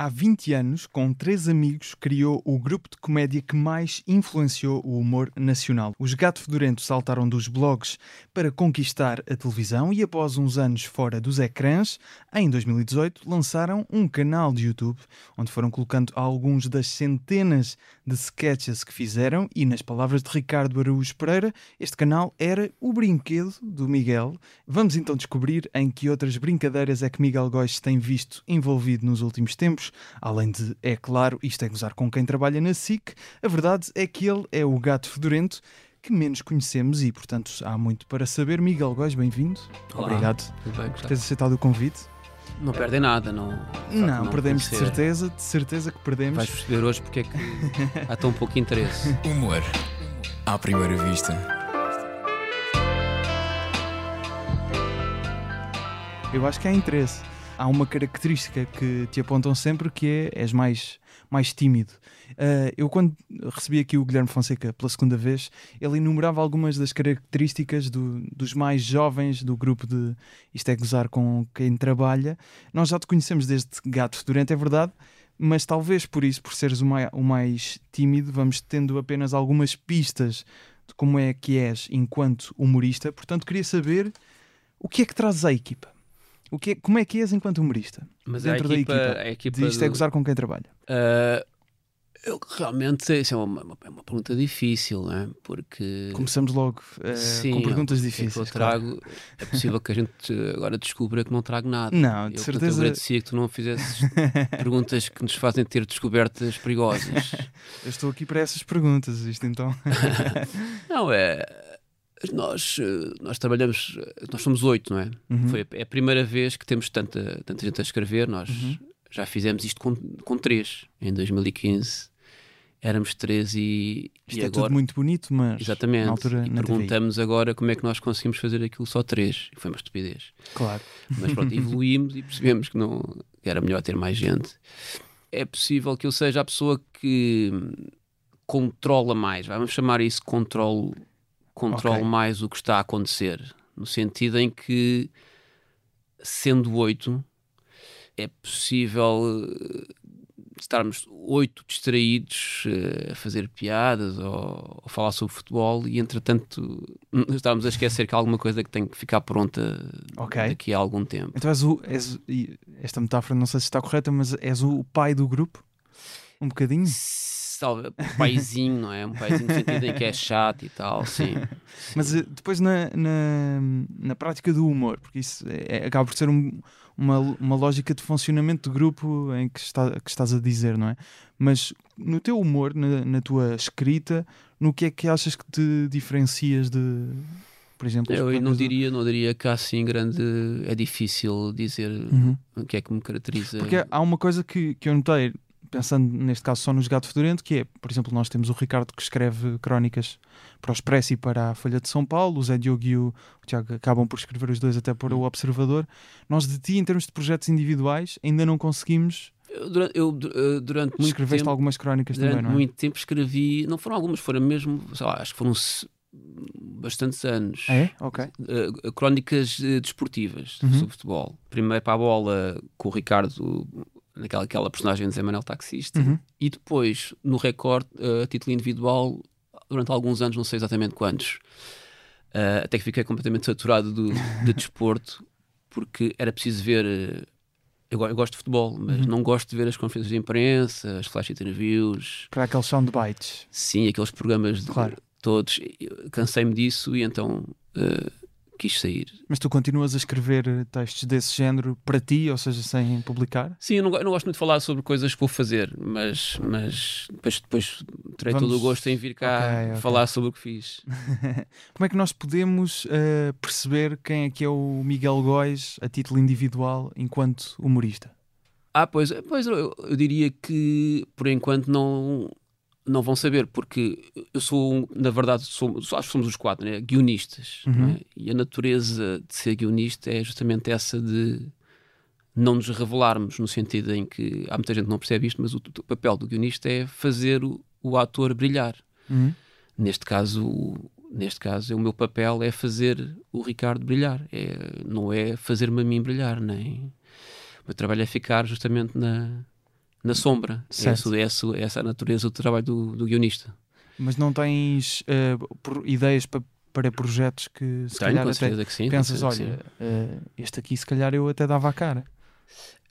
Há 20 anos, com 3 amigos, criou o grupo de comédia que mais influenciou o humor nacional. Os Gato Fedorento saltaram dos blogs para conquistar a televisão e, após uns anos fora dos ecrãs, em 2018 lançaram um canal de YouTube, onde foram colocando alguns das centenas de sketches que fizeram e, nas palavras de Ricardo Araújo Pereira, este canal era o brinquedo do Miguel. Vamos então descobrir em que outras brincadeiras é que Miguel Góis tem visto envolvido nos últimos tempos. Além de, é claro, isto é gozar com quem trabalha na SIC, a verdade é que ele é o Gato Fedorento que menos conhecemos e, portanto, há muito para saber. Miguel Góis, bem-vindo. Obrigado por teres aceitado o convite. Não perdem nada, não? Não perdemos, de certeza que perdemos. Vais perceber hoje porque é que há tão pouco interesse. Humor à primeira vista. Eu acho que há interesse. Há uma característica que te apontam sempre, que é, és mais tímido. Eu, quando recebi aqui o Guilherme Fonseca pela segunda vez, ele enumerava algumas das características dos mais jovens do grupo de Isto é Gozar com Quem Trabalha. Nós já te conhecemos desde Gato Fedorento, é verdade, mas talvez por isso, por seres o mais tímido, vamos tendo apenas algumas pistas de como é que és enquanto humorista. Portanto, queria saber o que é que trazes à equipa. Como é que és enquanto humorista? Mas dentro da equipa de Isto é Gozar com Quem Trabalha? Eu realmente sei, isso é uma pergunta difícil, não é? Porque começamos logo com perguntas difíceis. Eu trago, claro. É possível que a gente agora descubra que não trago nada. Não, de certeza. Eu agradecia que tu não fizesses perguntas que nos fazem ter descobertas perigosas. Eu estou aqui para essas perguntas, isto então. Não é... Nós trabalhamos, nós somos 8, não é? Uhum. É a primeira vez que temos tanta gente a escrever. Nós já fizemos isto com 3, em 2015 éramos 3 e isto e é agora... tudo muito bonito, mas exatamente, na altura, e perguntamos TV. Agora como é que nós conseguimos fazer aquilo só 3, e foi uma estupidez, claro, mas pronto, evoluímos e percebemos que não era melhor ter mais gente. É possível que eu seja a pessoa que controla mais, vamos chamar isso controlo mais o que está a acontecer, no sentido em que, sendo 8, é possível estarmos 8 distraídos a fazer piadas ou falar sobre futebol e, entretanto, estarmos a esquecer que há alguma coisa que tem que ficar pronta daqui a algum tempo. Então és, esta metáfora não sei se está correta, mas és o pai do grupo? Um bocadinho? Um paizinho, não é? Um paizinho no sentido em que é chato e tal, sim. Mas depois na prática do humor, porque isso acaba por ser uma lógica de funcionamento de grupo em que estás a dizer, não é? Mas no teu humor, na tua escrita, no que é que achas que te diferencias de... Por exemplo, eu não diria que há assim grande... É difícil dizer o que é que me caracteriza. Porque há uma coisa que eu notei... Pensando neste caso só nos Gato Fedorento, que é, por exemplo, nós temos o Ricardo que escreve crónicas para o Expresso e para a Folha de São Paulo, o Zé Diogo e o Tiago acabam por escrever os dois até para o Observador. Nós de ti, em termos de projetos individuais, ainda não conseguimos... Durante muito tempo... Escreveste algumas crónicas também, não é? Durante muito tempo escrevi... Não foram algumas, foram mesmo... Sei lá, acho que foram bastantes anos. É? Ok. Crónicas desportivas sobre futebol. Primeiro para a Bola, com o Ricardo... Naquela personagem de Zé Manel Taxista, e depois no Record, a título individual, durante alguns anos, não sei exatamente quantos, até que fiquei completamente saturado de desporto, porque era preciso ver. Eu gosto de futebol, mas não gosto de ver as conferências de imprensa, as flash interviews, para aqueles soundbites, sim, aqueles programas todos. Cansei-me disso e então quis sair. Mas tu continuas a escrever textos desse género para ti, ou seja, sem publicar? Sim, eu não gosto muito de falar sobre coisas que vou fazer, mas depois terei todo o gosto em vir cá falar sobre o que fiz. Como é que nós podemos perceber quem é que é o Miguel Góis a título individual enquanto humorista? Pois eu diria que por enquanto não vão saber, porque eu sou, na verdade, acho que somos os 4, né? Guionistas, não é? E a natureza de ser guionista é justamente essa de não nos revelarmos, no sentido em que há muita gente que não percebe isto, mas o papel do guionista é fazer o ator brilhar. Neste caso, o meu papel é fazer o Ricardo brilhar, não é fazer-me a mim brilhar, nem... O meu trabalho é ficar justamente na... na sombra. Essa é a natureza do trabalho do guionista. Mas não tens ideias para projetos que se calhar até que sim, pensas, olha, este aqui se calhar eu até dava a cara?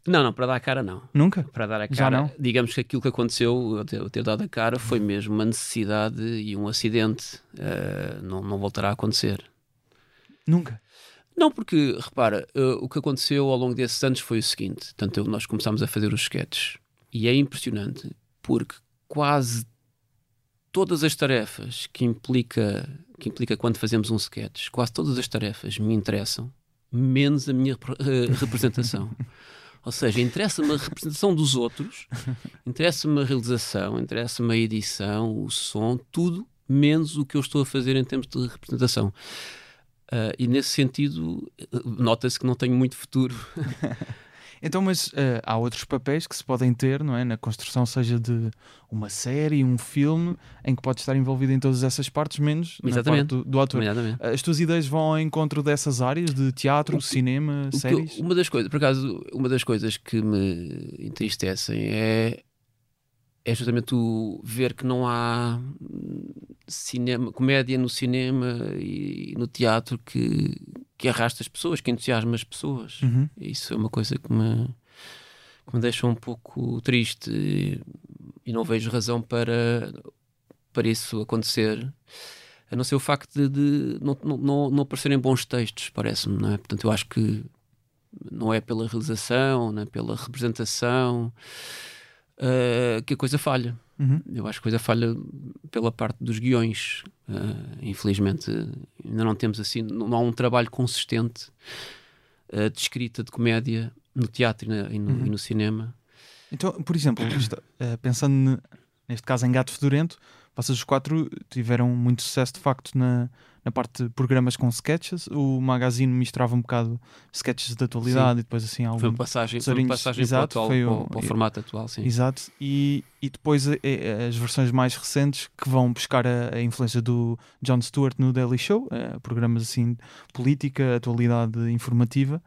Não, para dar a cara não. Nunca? Para dar a cara, já não? Digamos que aquilo que aconteceu, eu ter dado a cara, foi mesmo uma necessidade e um acidente. Não voltará a acontecer. Nunca? Não, porque, repara, o que aconteceu ao longo desses anos foi o seguinte. Portanto, nós começámos a fazer os sketches. E é impressionante, porque quase todas as tarefas que implica quando fazemos um sketch, quase todas as tarefas me interessam, menos a minha representação. Ou seja, interessa-me a representação dos outros, interessa-me a realização, interessa-me a edição, o som, tudo, menos o que eu estou a fazer em termos de representação. E nesse sentido, nota-se que não tenho muito futuro. Então, mas há outros papéis que se podem ter, não é? Na construção, seja de uma série, um filme, em que pode estar envolvido em todas essas partes, menos Exatamente. Na parte do ator. Exatamente. As tuas ideias vão ao encontro dessas áreas de teatro, cinema, séries? Uma das coisas que me entristecem é justamente o ver que não há comédia no cinema e no teatro que arrasta as pessoas, que entusiasma as pessoas. Uhum. Isso é uma coisa que me deixa um pouco triste e não vejo razão para isso acontecer, a não ser o facto de não aparecerem bons textos, parece-me, não é? Portanto, eu acho que não é pela realização, não é pela representação que a coisa falha. Uhum. Eu acho que a coisa falha pela parte dos guiões. Infelizmente ainda não temos assim, não há um trabalho consistente de escrita de comédia no teatro e no cinema. Então, por exemplo, pensando neste caso em Gato Fedorento, vocês os quatro tiveram muito sucesso de facto na parte de programas com sketches. O magazine misturava um bocado sketches de atualidade, sim, e depois assim algum... Foi uma passagem exato, para o formato atual, sim. Exato. E depois as versões mais recentes que vão buscar a influência do Jon Stewart no Daily Show, programas assim, política, atualidade informativa.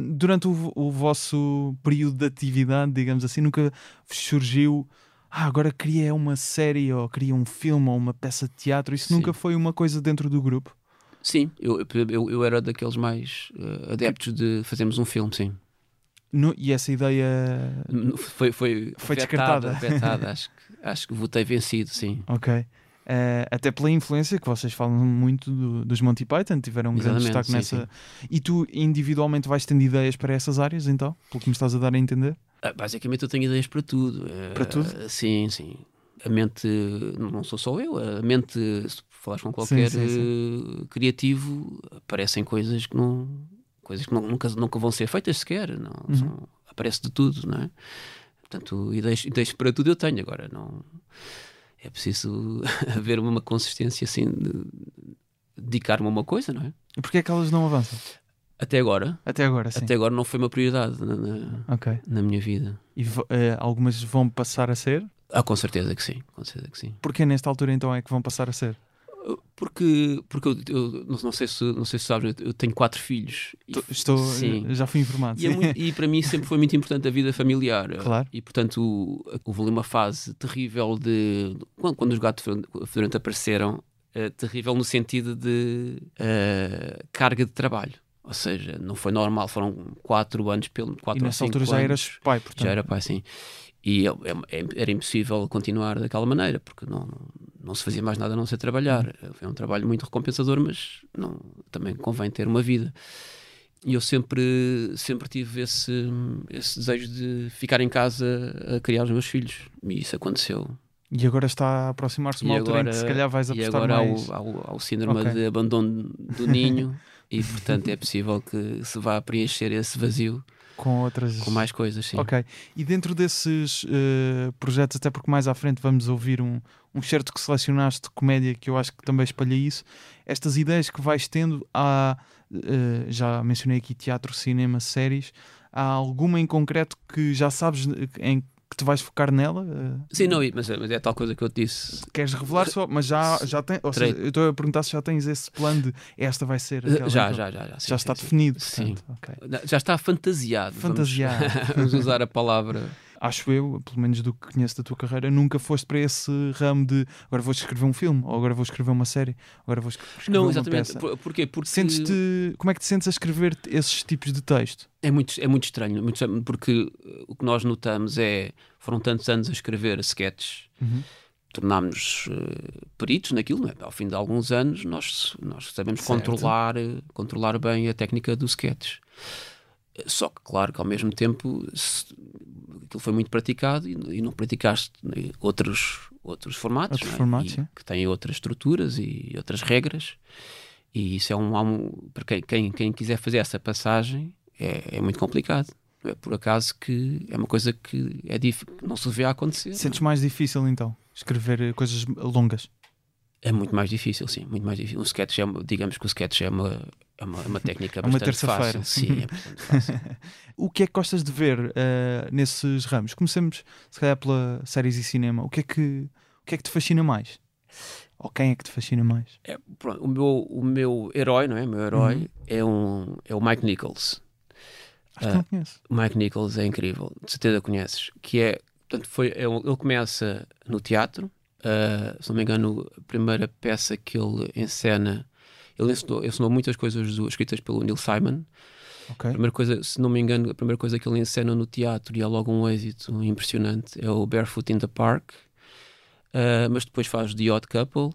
Durante o vosso período de atividade, digamos assim, nunca surgiu... agora queria uma série, ou queria um filme, ou uma peça de teatro. Isso, sim, nunca foi uma coisa dentro do grupo? Sim, eu era daqueles mais adeptos de fazermos um filme, sim. E essa ideia foi descartada? Afetada. acho que votei vencido, sim. Ok. Até pela influência que vocês falam muito dos Monty Python, tiveram um grande destaque, sim, nessa. Sim. E tu individualmente vais tendo ideias para essas áreas, então? Pelo que me estás a dar a entender? Basicamente eu tenho ideias para tudo. Para tudo? Sim, sim. A mente, não sou só eu, a mente, se falares com qualquer criativo, aparecem coisas que nunca vão ser feitas sequer. Não, aparece de tudo, não é? Portanto, ideias para tudo eu tenho. Agora, não é preciso haver uma consistência assim, de dedicar-me a uma coisa, não é? E porquê é que elas não avançam? Até agora, sim. Até agora não foi uma prioridade na minha vida. E algumas vão passar a ser? Com certeza que sim, com certeza que sim. Porquê nesta altura então é que vão passar a ser? Porque eu não sei se sabes, eu tenho 4 filhos. Já fui informado. E para mim sempre foi muito importante a vida familiar. Claro. E portanto houve ali uma fase terrível de... Quando os Gato Fedorento apareceram, terrível no sentido de carga de trabalho. Ou seja, não foi normal, foram 4 anos, pelo 4 ou 5 anos. E nessa altura já eras pai, portanto. Já era pai, sim. E era impossível continuar daquela maneira, porque não se fazia mais nada a não ser trabalhar. Foi um trabalho muito recompensador, mas também convém ter uma vida. E eu sempre tive esse desejo de ficar em casa a criar os meus filhos. E isso aconteceu. E agora está a aproximar-se uma altura em que se calhar vais apostar mais. E agora há o síndrome de abandono do ninho. E, portanto, é possível que se vá preencher esse vazio com mais coisas, sim. Ok. E dentro desses projetos, até porque mais à frente vamos ouvir um excerto que selecionaste de comédia, que eu acho que também espalha isso, estas ideias que vais tendo, já mencionei aqui teatro, cinema, séries, há alguma em concreto que já sabes em que te vais focar nela? Sim, não, mas é tal coisa que eu te disse. Queres revelar só, mas já tem, ou seja, eu estou a perguntar se já tens esse plano de esta vai ser aquela. Já, sim, está definido. Sim. Okay. Já está fantasiado. Vamos usar a palavra acho eu, pelo menos do que conheço da tua carreira, nunca foste para esse ramo de agora vou escrever um filme, ou agora vou escrever uma série, ou agora vou escrever uma peça. Não, exatamente. Porquê? Porque... sentes-te... Como é que te sentes a escrever esses tipos de texto? É muito estranho, porque o que nós notamos é... Foram tantos anos a escrever sketches, tornámos-nos peritos naquilo, não é? Ao fim de alguns anos nós sabemos controlar bem a técnica do sketch. Só que, claro, que ao mesmo tempo aquilo foi muito praticado e não praticaste outros formatos, não é? Formatos, e, que têm outras estruturas e outras regras, e isso é para quem quiser fazer essa passagem é muito complicado. É por acaso que é uma coisa que é não se vê a acontecer. Sentes mais difícil então escrever coisas longas? É muito mais difícil, sim, muito mais difícil. O sketch é, digamos que o sketch é uma técnica bastante fácil. Sim, é bastante fácil. O que é que gostas de ver nesses ramos? Comecemos se calhar pela séries e cinema. O que é que te fascina mais? Ou quem é que te fascina mais? Pronto, o meu herói, não é? O meu herói é o Mike Nichols. Mike Nichols é incrível, de certeza conheces, que é, portanto, ele começa no teatro, se não me engano, a primeira peça que ele encena, ele ensinou muitas coisas escritas pelo Neil Simon. Okay. A primeira coisa que ele encena no teatro, e é logo um êxito impressionante, é o Barefoot in the Park, mas depois faz The Odd Couple.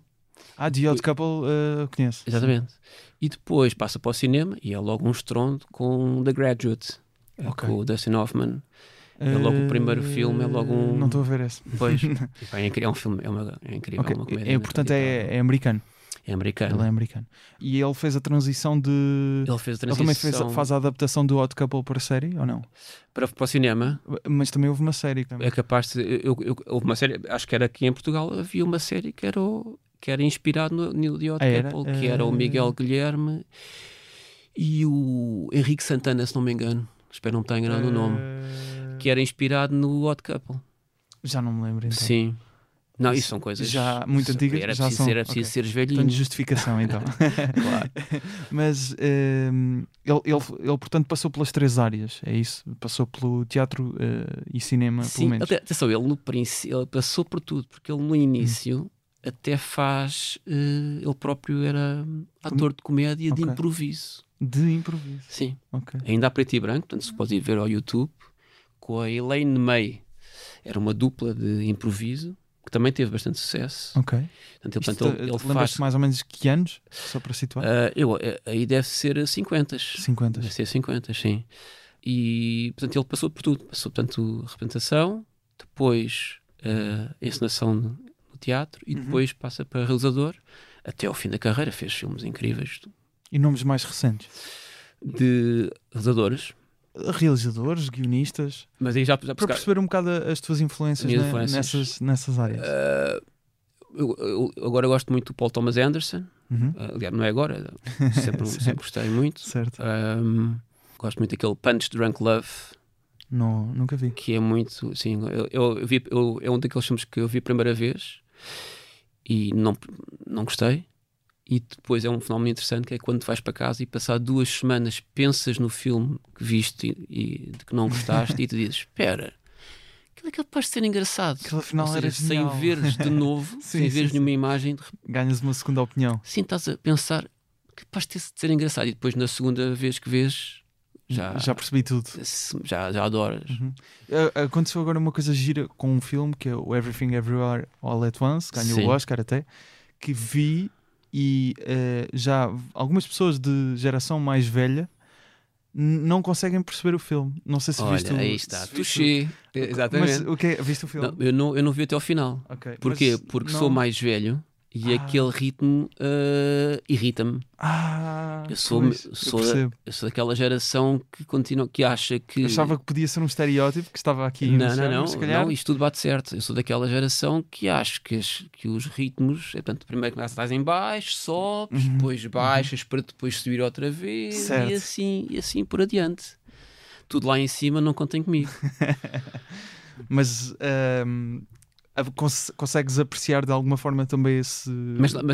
The Odd Couple, conheço. Exatamente. E depois passa para o cinema e é logo um estrondo com The Graduate, com o Dustin Hoffman. É logo o primeiro filme, é logo um... Não estou a ver esse. Pois, é um filme, é incrível, é uma comédia. Portanto, é americano. É americano. Ele é americano. E ele fez a transição de... Ele também faz a adaptação do Odd Couple para a série, ou não? Para o cinema. Mas também houve uma série. Também. É capaz de... houve uma série, acho que era aqui em Portugal, havia uma série que era inspirado no The Odd Couple, que era o Miguel Guilherme e o Henrique Santana, se não me engano, espero não me estar enganado o nome, que era inspirado no Odd Couple. Já não me lembro então. Sim. Não, isso são coisas já muito antigas. Era preciso seres velhinho. Tenho justificação então. Claro. Mas ele, portanto, passou pelas três áreas, é isso? Passou pelo teatro e cinema, sim, pelo menos. Atenção, ele passou por tudo, porque ele no início... até faz... ele próprio era ator de comédia de improviso. De improviso? Sim. Okay. Ainda a preto e branco, portanto se pode ir ver ao YouTube, com a Elaine May. Era uma dupla de improviso, que também teve bastante sucesso. Ok. Portanto, ele lembras-te mais ou menos que anos? Só para situar. Aí deve ser 50. 50. Deve ser 50, sim. E, portanto, ele passou por tudo. Passou, portanto, representação, depois a encenação... teatro, e depois passa para realizador até ao fim da carreira, fez filmes incríveis. E nomes mais recentes? De realizadores, guionistas. Mas aí já para perceber um bocado as tuas influências, nessas áreas. Eu agora gosto muito do Paul Thomas Anderson, aliás, não é agora, sempre gostei muito. Certo. Gosto muito daquele Punch Drunk Love. Não, nunca vi. Que é muito... Sim, eu é um daqueles filmes que eu vi a primeira vez e não gostei. E depois é um fenómeno interessante, que é quando vais para casa e passar 2 semanas pensas no filme que viste e de que não gostaste e tu dizes, espera, aquilo é capaz de ser engraçado. Aquilo afinal era genial. Sem veres de novo, sem veres nenhuma imagem... Ganhas uma segunda opinião. Sim, estás a pensar, capaz de ser engraçado. E depois na segunda vez que vês... Já percebi tudo. Já adoras. Aconteceu agora uma coisa gira com um filme que é o Everything Everywhere All at Once, ganhou o Oscar até, que vi, e já algumas pessoas de geração mais velha não conseguem perceber o filme. Não sei se viste o... Olha, aí está. Touché. Exatamente. Mas viste o filme? Não, eu não vi até ao final. Okay. Porquê? Porque sou mais velho. E aquele ritmo irrita-me. Eu sou daquela geração que acha que... Achava que podia ser um estereótipo que estava aqui. Não, isto tudo bate certo. Eu sou daquela geração que acho que os ritmos... Portanto, primeiro começas em baixo, sobes, depois baixas para depois subir outra vez. Certo. E assim por adiante. Tudo lá em cima não contem comigo. Mas... consegues apreciar de alguma forma também esse filme, pronto,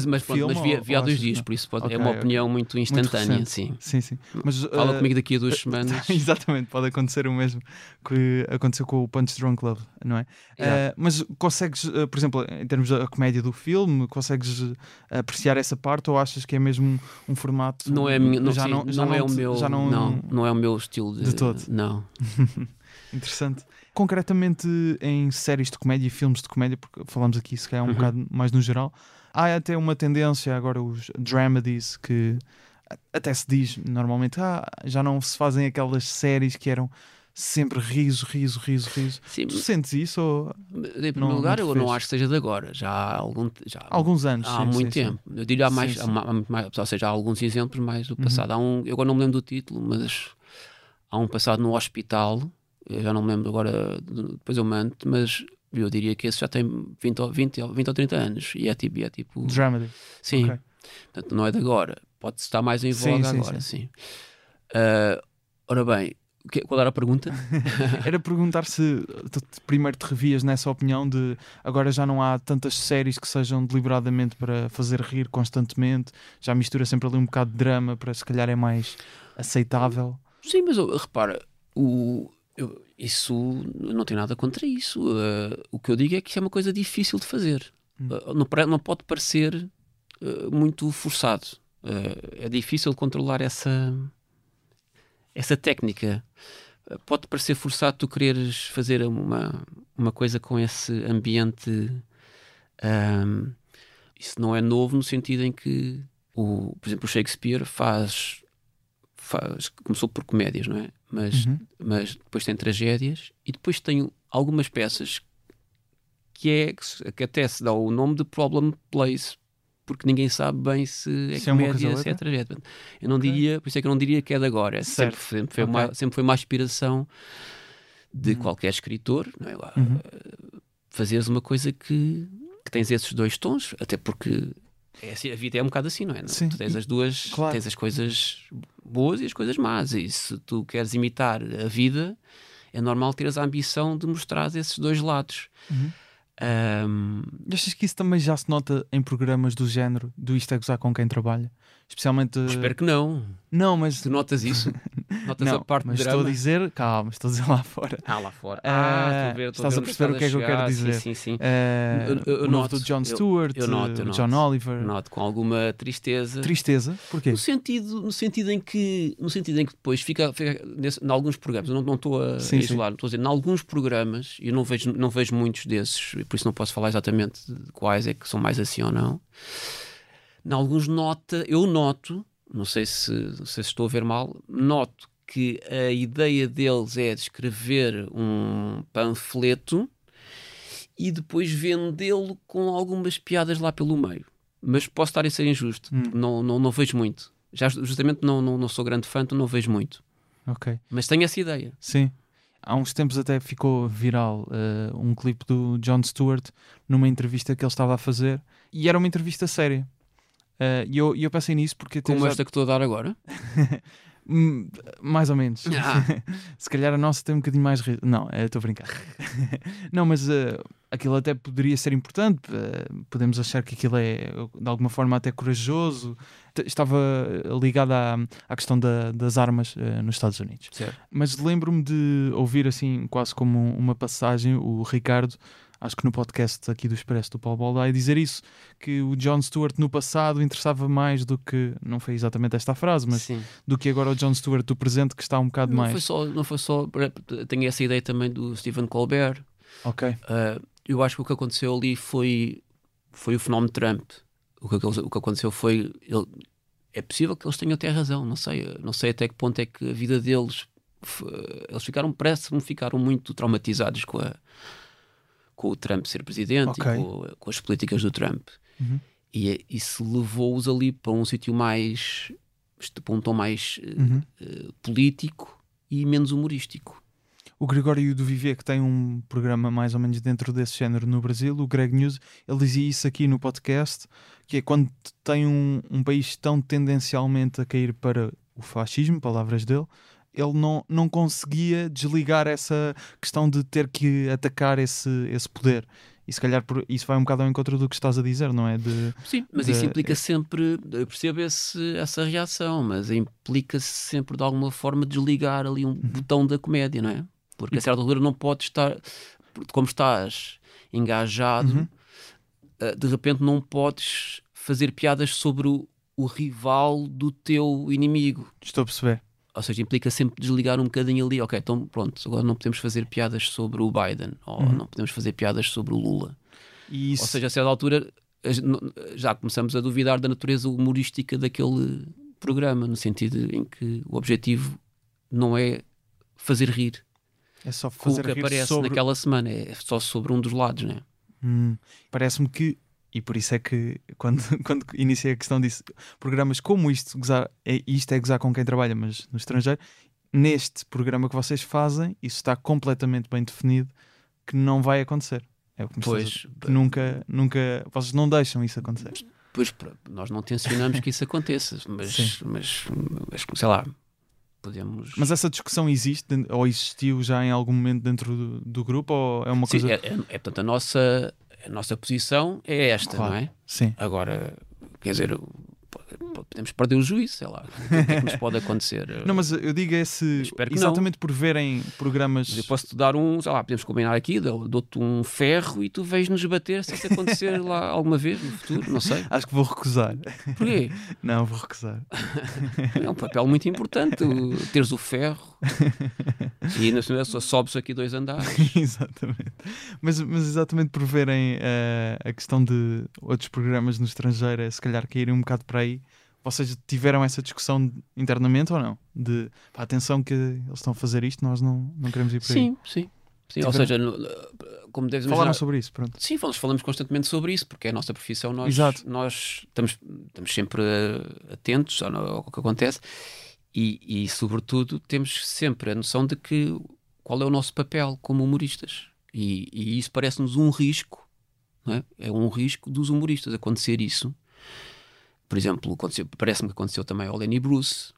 mas vi há 2 dias, por isso pode, okay, é uma opinião muito instantânea, muito sim. Mas, fala comigo daqui a 2 semanas. Exatamente, pode acontecer o mesmo que aconteceu com o Punch Drunk Club, não é? Yeah. Mas consegues, por exemplo, em termos da comédia do filme, consegues apreciar essa parte, ou achas que é mesmo um formato? Não é o meu estilo de todo, não. Interessante. Concretamente em séries de comédia e filmes de comédia, porque falamos aqui se calhar um bocado mais no geral, há até uma tendência agora, os dramedies, que até se diz normalmente, já não se fazem aquelas séries que eram sempre riso. Sim, tu sentes isso? Ou em primeiro lugar, eu não acho que seja de agora, já há alguns anos. Há muito tempo. Eu diria há alguns exemplos mais do passado. Eu agora não me lembro do título, mas há um passado no hospital. Eu já não me lembro agora, depois eu mando, mas eu diria que esse já tem 20 ou 30 anos e é tipo dramedy. Sim, okay. Portanto, não é de agora, pode estar mais em voga agora. Sim. Ora bem, qual era a pergunta? Era perguntar se tu primeiro te revias nessa opinião de agora já não há tantas séries que sejam deliberadamente para fazer rir constantemente, já mistura sempre ali um bocado de drama para se calhar é mais aceitável. Sim, mas repara, isso não tem nada contra isso. O que eu digo é que é uma coisa difícil de fazer. Não pode parecer muito forçado. É difícil de controlar essa técnica. Pode parecer forçado tu quereres fazer uma coisa com esse ambiente. Isso não é novo no sentido em que, por exemplo, o Shakespeare começou por comédias, não é? Mas depois tem tragédias e depois tem algumas peças que até se dá o nome de problem plays, porque ninguém sabe bem se é comédia, se é tragédia. Eu não diria, por isso é que eu não diria que é de agora. Sempre foi uma aspiração de qualquer escritor, não é? Fazeres uma coisa que tens esses dois tons, até porque a vida é um bocado assim, não é? Não? Sim, tu tens as duas, claro. Tens as coisas boas e as coisas más, e se tu queres imitar a vida é normal teres a ambição de mostrar esses dois lados. Achas que isso também já se nota em programas do género do Isto é Gozar com Quem Trabalha? Especialmente... Espero que não. Não, mas... Tu notas isso? Notas não, a parte mas drama? Estou a dizer... Calma, estou a dizer lá fora. Lá fora. Estás a perceber o que é que eu quero dizer. Sim. Eu noto o Jon Stewart, o John Oliver. Eu noto com alguma tristeza. Tristeza? Porquê? No sentido em que depois fica em alguns programas. Eu não estou a isolar. Estou a dizer, em alguns programas, eu não vejo muitos desses, por isso não posso falar exatamente de quais é que são mais assim ou não. Em alguns eu noto, não sei se estou a ver mal, noto que a ideia deles é de escrever um panfleto e depois vendê-lo com algumas piadas lá pelo meio. Mas posso estar a ser injusto, não vejo muito. Já justamente não sou grande fã, então não vejo muito. Okay. Mas tenho essa ideia. Sim. Há uns tempos até ficou viral um clipe do Jon Stewart numa entrevista que ele estava a fazer, e era uma entrevista séria. E eu pensei nisso porque... Como esta que estou a dar agora? Mais ou menos. Se calhar a nossa tem um bocadinho mais... Não, estou a brincar. Não, mas aquilo até poderia ser importante. Podemos achar que aquilo é, de alguma forma, até corajoso. Estava ligado à questão das armas nos Estados Unidos. Certo. Mas lembro-me de ouvir, assim, quase como uma passagem, o Ricardo... Acho que no podcast aqui do Expresso do Paulo Bola é dizer isso, que o Jon Stewart no passado interessava mais do que, não foi exatamente esta a frase, mas sim, do que agora o Jon Stewart do presente, que está um bocado mais. Não foi só, tenho essa ideia também do Stephen Colbert. Ok. Eu acho que o que aconteceu ali foi o fenómeno Trump. O que aconteceu foi, é possível que eles tenham até razão, não sei até que ponto é que a vida deles, eles parece-me ficaram muito traumatizados com o Trump ser presidente, okay, e com as políticas do Trump. E isso levou-os ali para um sítio mais... para um tom mais político e menos humorístico. O Gregório do Vivier, que tem um programa mais ou menos dentro desse género no Brasil, o Greg News, ele dizia isso aqui no podcast, que é quando tem um país tão tendencialmente a cair para o fascismo, palavras dele, ele não conseguia desligar essa questão de ter que atacar esse poder. E se calhar isso vai um bocado ao encontro do que estás a dizer, não é? Sim, mas isso implica sempre, eu percebo essa reação, mas implica-se sempre de alguma forma desligar ali um botão da comédia, não é? Porque a certa altura não podes estar, como estás engajado, de repente não podes fazer piadas sobre o rival do teu inimigo. Estou a perceber. Ou seja, implica sempre desligar um bocadinho ali. Ok, então pronto, agora não podemos fazer piadas sobre o Biden, ou não podemos fazer piadas sobre o Lula. Isso. Ou seja, a certa altura já começamos a duvidar da natureza humorística daquele programa, no sentido em que o objetivo não é fazer rir. É só fazer rir sobre... O que aparece naquela semana é só sobre um dos lados, não é? Parece-me que... E por isso é que, quando iniciei a questão disso, programas como isto, isto é gozar com quem trabalha, mas no estrangeiro, neste programa que vocês fazem, isso está completamente bem definido, que não vai acontecer. É o que me nunca, vocês não deixam isso acontecer. Pois, nós não tensionamos que isso aconteça, mas sei lá, podemos... Mas essa discussão existe, ou existiu já em algum momento dentro do grupo, ou é uma coisa... Sim, portanto, a nossa posição é esta, claro, não é? Sim. Agora, quer dizer, podemos perder o juízo, sei lá. O que é que nos pode acontecer? Não, mas eu digo exatamente por verem programas... Eu posso-te dar sei lá, podemos combinar aqui, dou-te um ferro e tu vens-nos bater se isso acontecer lá alguma vez no futuro, não sei. Acho que vou recusar. Porquê? Não, vou recusar. É um papel muito importante, teres o ferro. E na só sobes aqui 2 andares. Exatamente. Mas exatamente por verem a questão de outros programas no estrangeiro, se calhar caírem um bocado para aí, vocês tiveram essa discussão internamente ou não? De pá, atenção que eles estão a fazer isto, nós não queremos ir para aí. Sim. Ou seja, como deves imaginar... Falaram sobre isso, pronto. Sim, falamos constantemente sobre isso, porque é a nossa profissão, nós estamos sempre atentos ao que acontece. E sobretudo temos sempre a noção de que qual é o nosso papel como humoristas, e isso parece-nos um risco, não é? É um risco dos humoristas acontecer isso. Por exemplo, parece-me que aconteceu também ao Lenny Bruce.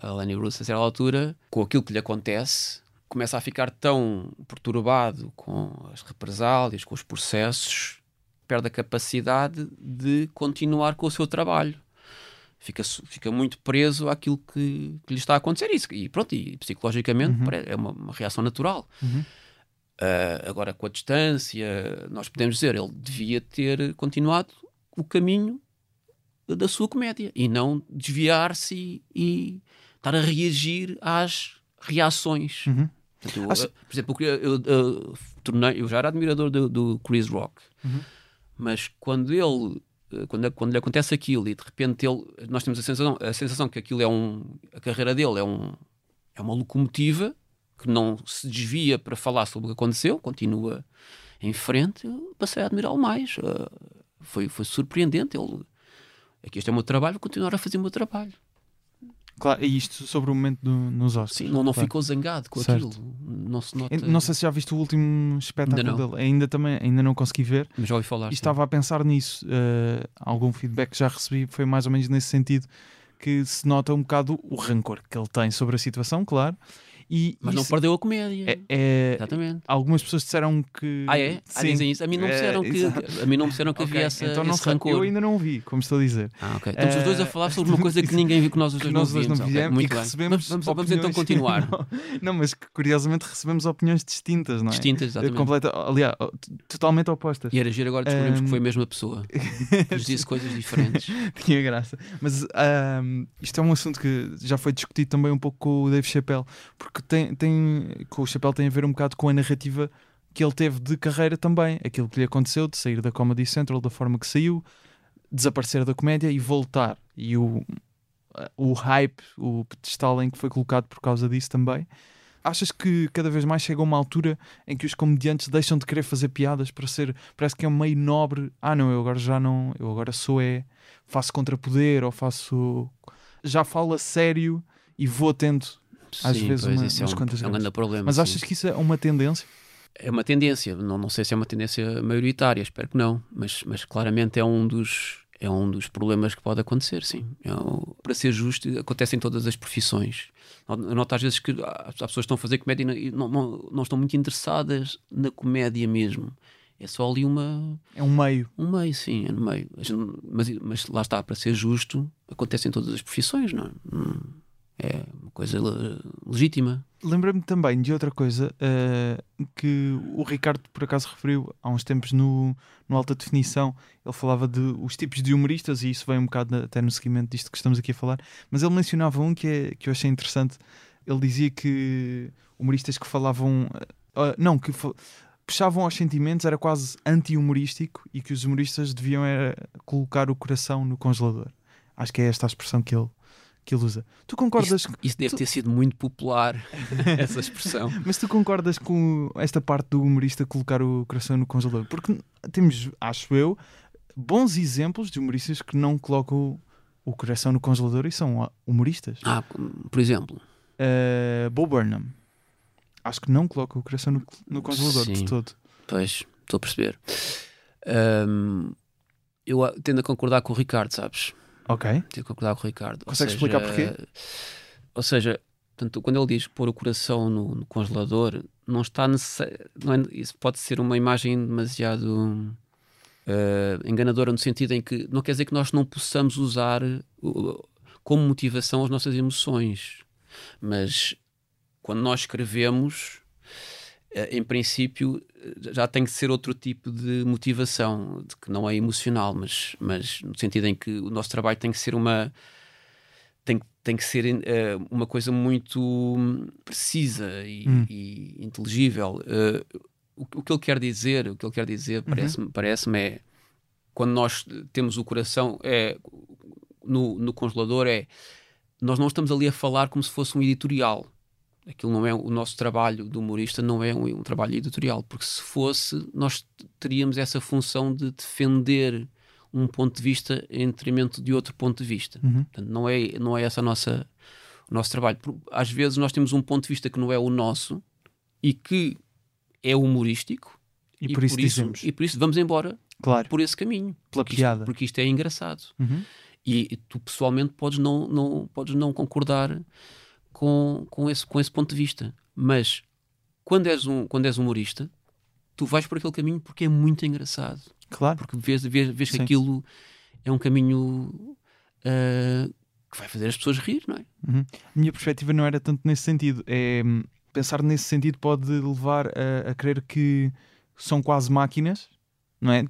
A Lenny Bruce, a certa altura, com aquilo que lhe acontece, começa a ficar tão perturbado com as represálias, com os processos, perde a capacidade de continuar com o seu trabalho. Fica muito preso àquilo que lhe está a acontecer. E pronto, psicologicamente é uma reação natural. Agora, com a distância, nós podemos dizer, ele devia ter continuado o caminho da sua comédia e não desviar-se e estar a reagir às reações. Portanto, por exemplo, eu já era admirador do Chris Rock, mas quando lhe acontece aquilo e de repente nós temos a sensação que aquilo a carreira dele é uma locomotiva que não se desvia para falar sobre o que aconteceu, continua em frente. Eu passei a admirá-lo mais. Foi surpreendente. Este é o meu trabalho, vou continuar a fazer o meu trabalho. Claro, e isto sobre o momento nos Oscars. Sim, não claro. Ficou zangado com aquilo. Não se nota... Não sei se já viste o último espetáculo dele. Ainda não consegui ver. Mas já ouvi falar. E estava a pensar nisso. Algum feedback que já recebi foi mais ou menos nesse sentido, que se nota um bocado o rancor que ele tem sobre a situação, claro. Mas não perdeu a comédia. Exatamente. Algumas pessoas disseram que... Dizem isso. A mim não disseram que havia esse rancor. Eu ainda não vi, como estou a dizer. Okay. Estamos os dois a falar sobre uma coisa que ninguém viu, que nós os dois não vimos. Vamos então continuar. Não, mas que curiosamente recebemos opiniões distintas, não é? Distintas, exatamente. Aliás, totalmente opostas. E era giro, agora descobrimos que foi a mesma pessoa. Nos disse coisas diferentes. Tinha graça. Mas isto é um assunto que já foi discutido também um pouco com o Dave Chappelle, porque com o Chappelle tem a ver um bocado com a narrativa que ele teve de carreira também, aquilo que lhe aconteceu de sair da Comedy Central da forma que saiu, desaparecer da comédia e voltar, e o hype, o pedestal em que foi colocado por causa disso também. Achas que cada vez mais chega uma altura em que os comediantes deixam de querer fazer piadas para ser, parece que é um meio nobre, não, eu agora já não, eu agora faço contrapoder, ou já falo a sério e vou tendo... Às vezes é um grande problema. Mas achas que isso é uma tendência? É uma tendência. Não sei se é uma tendência maioritária, espero que não. Mas claramente é um dos problemas que pode acontecer, sim. Para ser justo, acontece em todas as profissões. Eu noto às vezes que as pessoas estão a fazer comédia e não estão muito interessadas na comédia mesmo. É só ali uma... É um meio. Um meio, sim, é no meio. Mas lá está, para ser justo, acontece em todas as profissões, não é? É uma coisa legítima. Lembrei-me também de outra coisa que o Ricardo por acaso referiu há uns tempos no Alta Definição. Ele falava de os tipos de humoristas, e isso vem um bocado até no seguimento disto que estamos aqui a falar, mas ele mencionava um que eu achei interessante. Ele dizia que humoristas que falavam... puxavam aos sentimentos, era quase anti-humorístico, e que os humoristas deviam era colocar o coração no congelador. Acho que é esta a expressão que ele usa. Tu concordas? Isso deve ter sido muito popular, essa expressão. Mas tu concordas com esta parte do humorista colocar o coração no congelador? Porque temos, acho eu, bons exemplos de humoristas que não colocam o coração no congelador e são humoristas. Ah, por exemplo? Bo Burnham. Acho que não coloca o coração no congelador. Sim, de todo. Pois, estou a perceber. Eu tendo a concordar com o Ricardo, sabes? Ok. Tenho a concordar com o Ricardo. Consegues explicar porquê? Ou seja, portanto, quando ele diz pôr o coração no congelador, não está necessário. É, isso pode ser uma imagem demasiado enganadora, no sentido em que não quer dizer que nós não possamos usar como motivação as nossas emoções, mas quando nós escrevemos, em princípio, já tem que ser outro tipo de motivação, de que não é emocional, mas no sentido em que o nosso trabalho tem que ser uma coisa muito precisa e inteligível. O que ele quer dizer, parece-me é, quando nós temos o coração no congelador, nós não estamos ali a falar como se fosse um editorial. Aquilo não é o nosso trabalho de humorista, não é um trabalho editorial, porque se fosse, nós teríamos essa função de defender um ponto de vista em detrimento de outro ponto de vista. Portanto, não é essa o nosso trabalho. Às vezes nós temos um ponto de vista que não é o nosso e que é humorístico, e por isso dizemos. E por isso vamos embora, claro, por esse caminho, pela piada, porque isto é engraçado. E tu pessoalmente podes não concordar com esse ponto de vista, mas quando és humorista, tu vais por aquele caminho porque é muito engraçado, claro, porque vês que aquilo é um caminho que vai fazer as pessoas rir, não é? A minha perspectiva não era tanto nesse sentido. Pensar nesse sentido pode levar a crer que são quase máquinas, não é?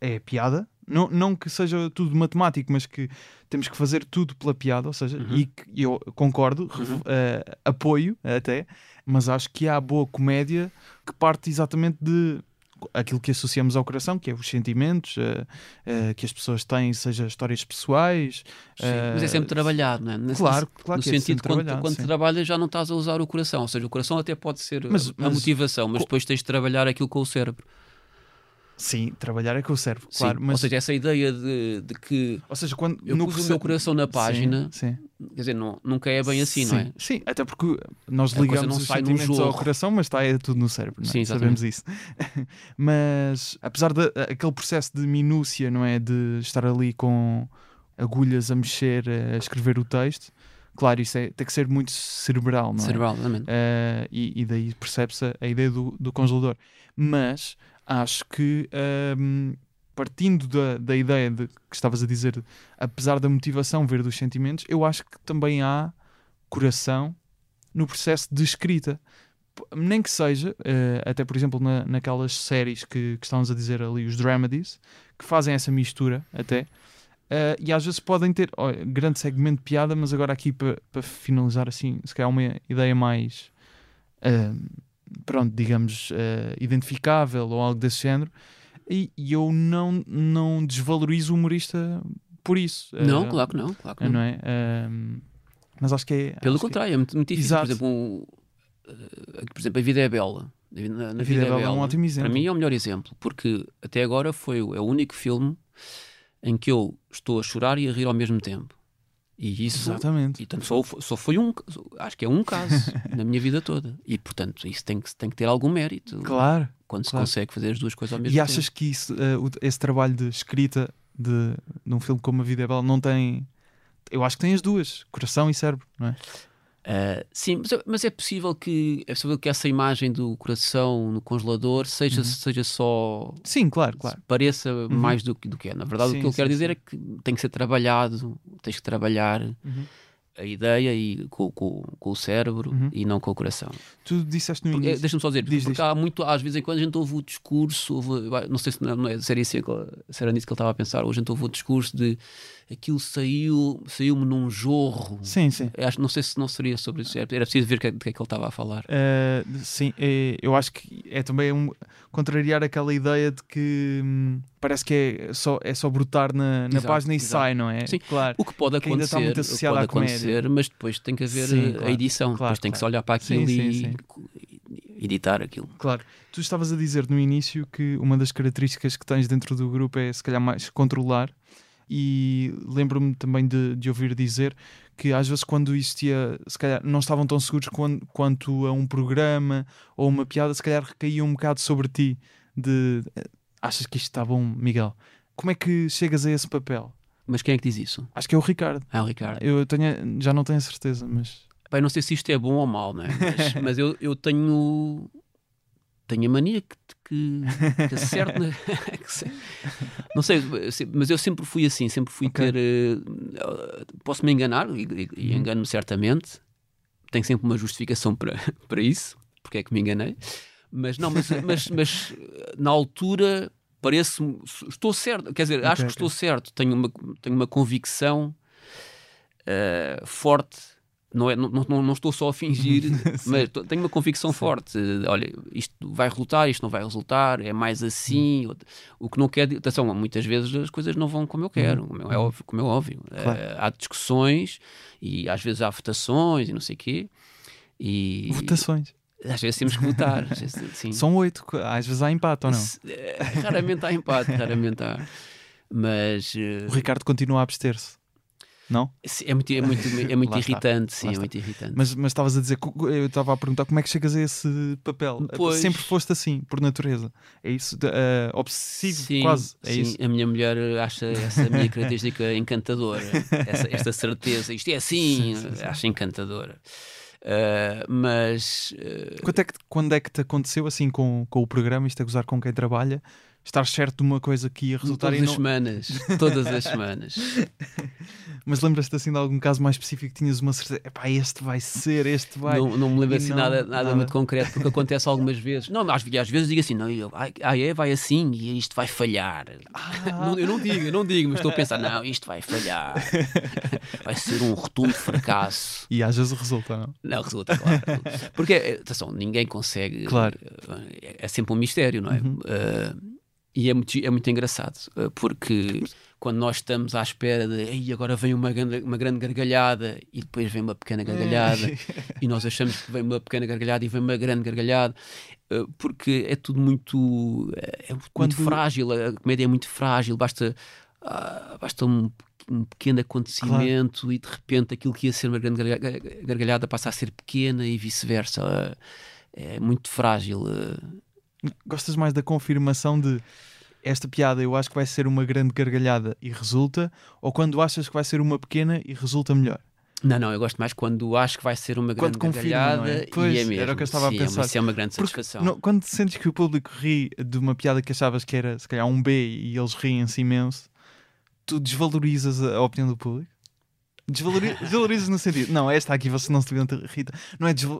É piada. Não que seja tudo matemático, mas que temos que fazer tudo pela piada, ou seja, e que eu concordo, apoio até, mas acho que há boa comédia que parte exatamente de aquilo que associamos ao coração, que é os sentimentos que as pessoas têm, seja histórias pessoais. Sim, mas é sempre trabalhado, não é? Claro que é sempre trabalhado. No sentido, quando trabalhas já não estás a usar o coração, ou seja, o coração até pode ser a motivação, mas depois tens de trabalhar aquilo com o cérebro. Sim, trabalhar é com o cérebro, claro. Mas... Ou seja, essa ideia de que... Ou seja, quando eu pus o meu coração na página, sim. Quer dizer, nunca é bem assim, não é? Sim, até porque nós ligamos os sentimentos ao coração, mas está tudo no cérebro, não é? Sim, sabemos isso. Mas, apesar daquele processo de minúcia, não é? De estar ali com agulhas a mexer, a escrever o texto, claro, isso tem que ser muito cerebral, não é? Cerebral, também. E daí percebe-se a ideia do congelador. Mas... Acho que, partindo da ideia de que estavas a dizer, apesar da motivação vir dos sentimentos, eu acho que também há coração no processo de escrita. Nem que seja, até por exemplo, naquelas séries que estávamos a dizer ali, os dramedies, que fazem essa mistura até, e às vezes podem ter grande segmento de piada, mas agora aqui para finalizar assim, se calhar uma ideia mais... pronto, digamos, identificável ou algo desse género, e eu não desvalorizo o humorista por isso. Não, claro que não. Claro que não é? Mas acho que é... Pelo contrário, é muito difícil. Exato. Por exemplo, A Vida é Bela. Na Vida é Bela é um ótimo exemplo. Para mim é o melhor exemplo, porque até agora é o único filme em que eu estou a chorar e a rir ao mesmo tempo. E isso, exatamente. E, portanto, só foi um, acho que é um caso na minha vida toda, e portanto isso tem que ter algum mérito, claro, quando se consegue fazer as duas coisas ao mesmo tempo. E achas que isso, esse trabalho de escrita de um filme como A Vida é Bela não tem... Eu acho que tem as duas, coração e cérebro, não é? Sim, mas é possível que essa imagem do coração no congelador seja só... Sim, claro. Pareça mais do que é. Na verdade, sim, o que eu quero dizer é que tem que ser trabalhado, tens que trabalhar a ideia e com o cérebro e não com o coração. Tu disseste no início... Deixa-me só dizer, porque há muito, às vezes, quando a gente ouve o discurso, não sei se era nisso que ele estava a pensar, ou a gente ouve o discurso de... aquilo saiu-me num jorro. Sim. Acho, não sei se não seria sobre isso. Era preciso ver do que é que ele estava a falar. Sim, eu acho que é também contrariar aquela ideia de que parece que é só brotar na página e sai, não é? Sim, claro. O que pode acontecer, ainda está muito associado à comédia, mas depois tem que haver a edição. Depois tem que se olhar para aquilo e editar aquilo. Claro. Tu estavas a dizer no início que uma das características que tens dentro do grupo é se calhar mais controlar. E lembro-me também de ouvir dizer que às vezes quando existia, se calhar não estavam tão seguros quanto a um programa ou uma piada, se calhar recaía um bocado sobre ti de achas que isto está bom, Miguel? Como é que chegas a esse papel? Mas quem é que diz isso? Acho que é o Ricardo. É o Ricardo. Eu já não tenho a certeza, mas... Bem, não sei se isto é bom ou mau, não é? Mas eu tenho a mania que acerto na... não sei, mas eu sempre fui assim, sempre fui ter posso me enganar e engano-me certamente, tenho sempre uma justificação para isso, porque é que me enganei, mas na altura parece-me, estou certo, quer dizer, acho que estou certo, tenho uma convicção forte. Não estou só a fingir, mas tenho uma convicção forte. Olha, isto vai resultar, isto não vai resultar, é mais assim. O que não quer... Atenção, muitas vezes as coisas não vão como eu quero, como é óbvio. Claro. Há discussões e às vezes há votações e não sei o quê. Votações? Às vezes temos que votar. Sim. São 8, às vezes há empate ou não? Raramente há empate, raramente há. Mas... O Ricardo continua a abster-se. Não? É muito irritante, sim, é muito irritante. Mas estavas a dizer, eu estava a perguntar como é que chegas a esse papel? Pois. Sempre foste assim, por natureza. É isso? Obsessivo, sim, quase. É sim, isso? A minha mulher acha essa minha característica encantadora. Esta certeza, isto é assim, sim. Acha encantadora. Mas... Quando é que te aconteceu assim com o programa, isto a gozar com quem trabalha? Estar certo de uma coisa que ia resultar em... Todas as semanas. Mas lembras-te assim de algum caso mais específico que tinhas uma certeza? Epá, este vai. Não me lembro assim nada muito concreto, porque acontece algumas vezes. Não, às vezes digo assim, não, vai assim e isto vai falhar. Eu não digo, mas estou a pensar, não, isto vai falhar. Vai ser um rotundo fracasso. E às vezes resulta, não? Não, resulta, claro. Porque, atenção, ninguém consegue... Claro. É sempre um mistério, não é? E é muito engraçado, porque quando nós estamos à espera de agora vem uma grande gargalhada e depois vem uma pequena gargalhada e nós achamos que vem uma pequena gargalhada e vem uma grande gargalhada, porque é tudo muito, muito frágil, a comédia é muito frágil, basta um pequeno acontecimento e de repente aquilo que ia ser uma grande gargalhada passa a ser pequena e vice-versa, é muito frágil. Gostas mais da confirmação de esta piada eu acho que vai ser uma grande gargalhada e resulta, ou quando achas que vai ser uma pequena e resulta melhor? Não, eu gosto mais quando acho que vai ser uma grande gargalhada, é? Pois, e é mesmo. Era o que eu estava a pensar. Isso é uma grande satisfação. Porque, quando sentes que o público ri de uma piada que achavas que era se calhar um B e eles riem-se imenso, tu desvalorizas a opinião do público? Desvalorizas no sentido... Não, esta aqui você não se devia rir.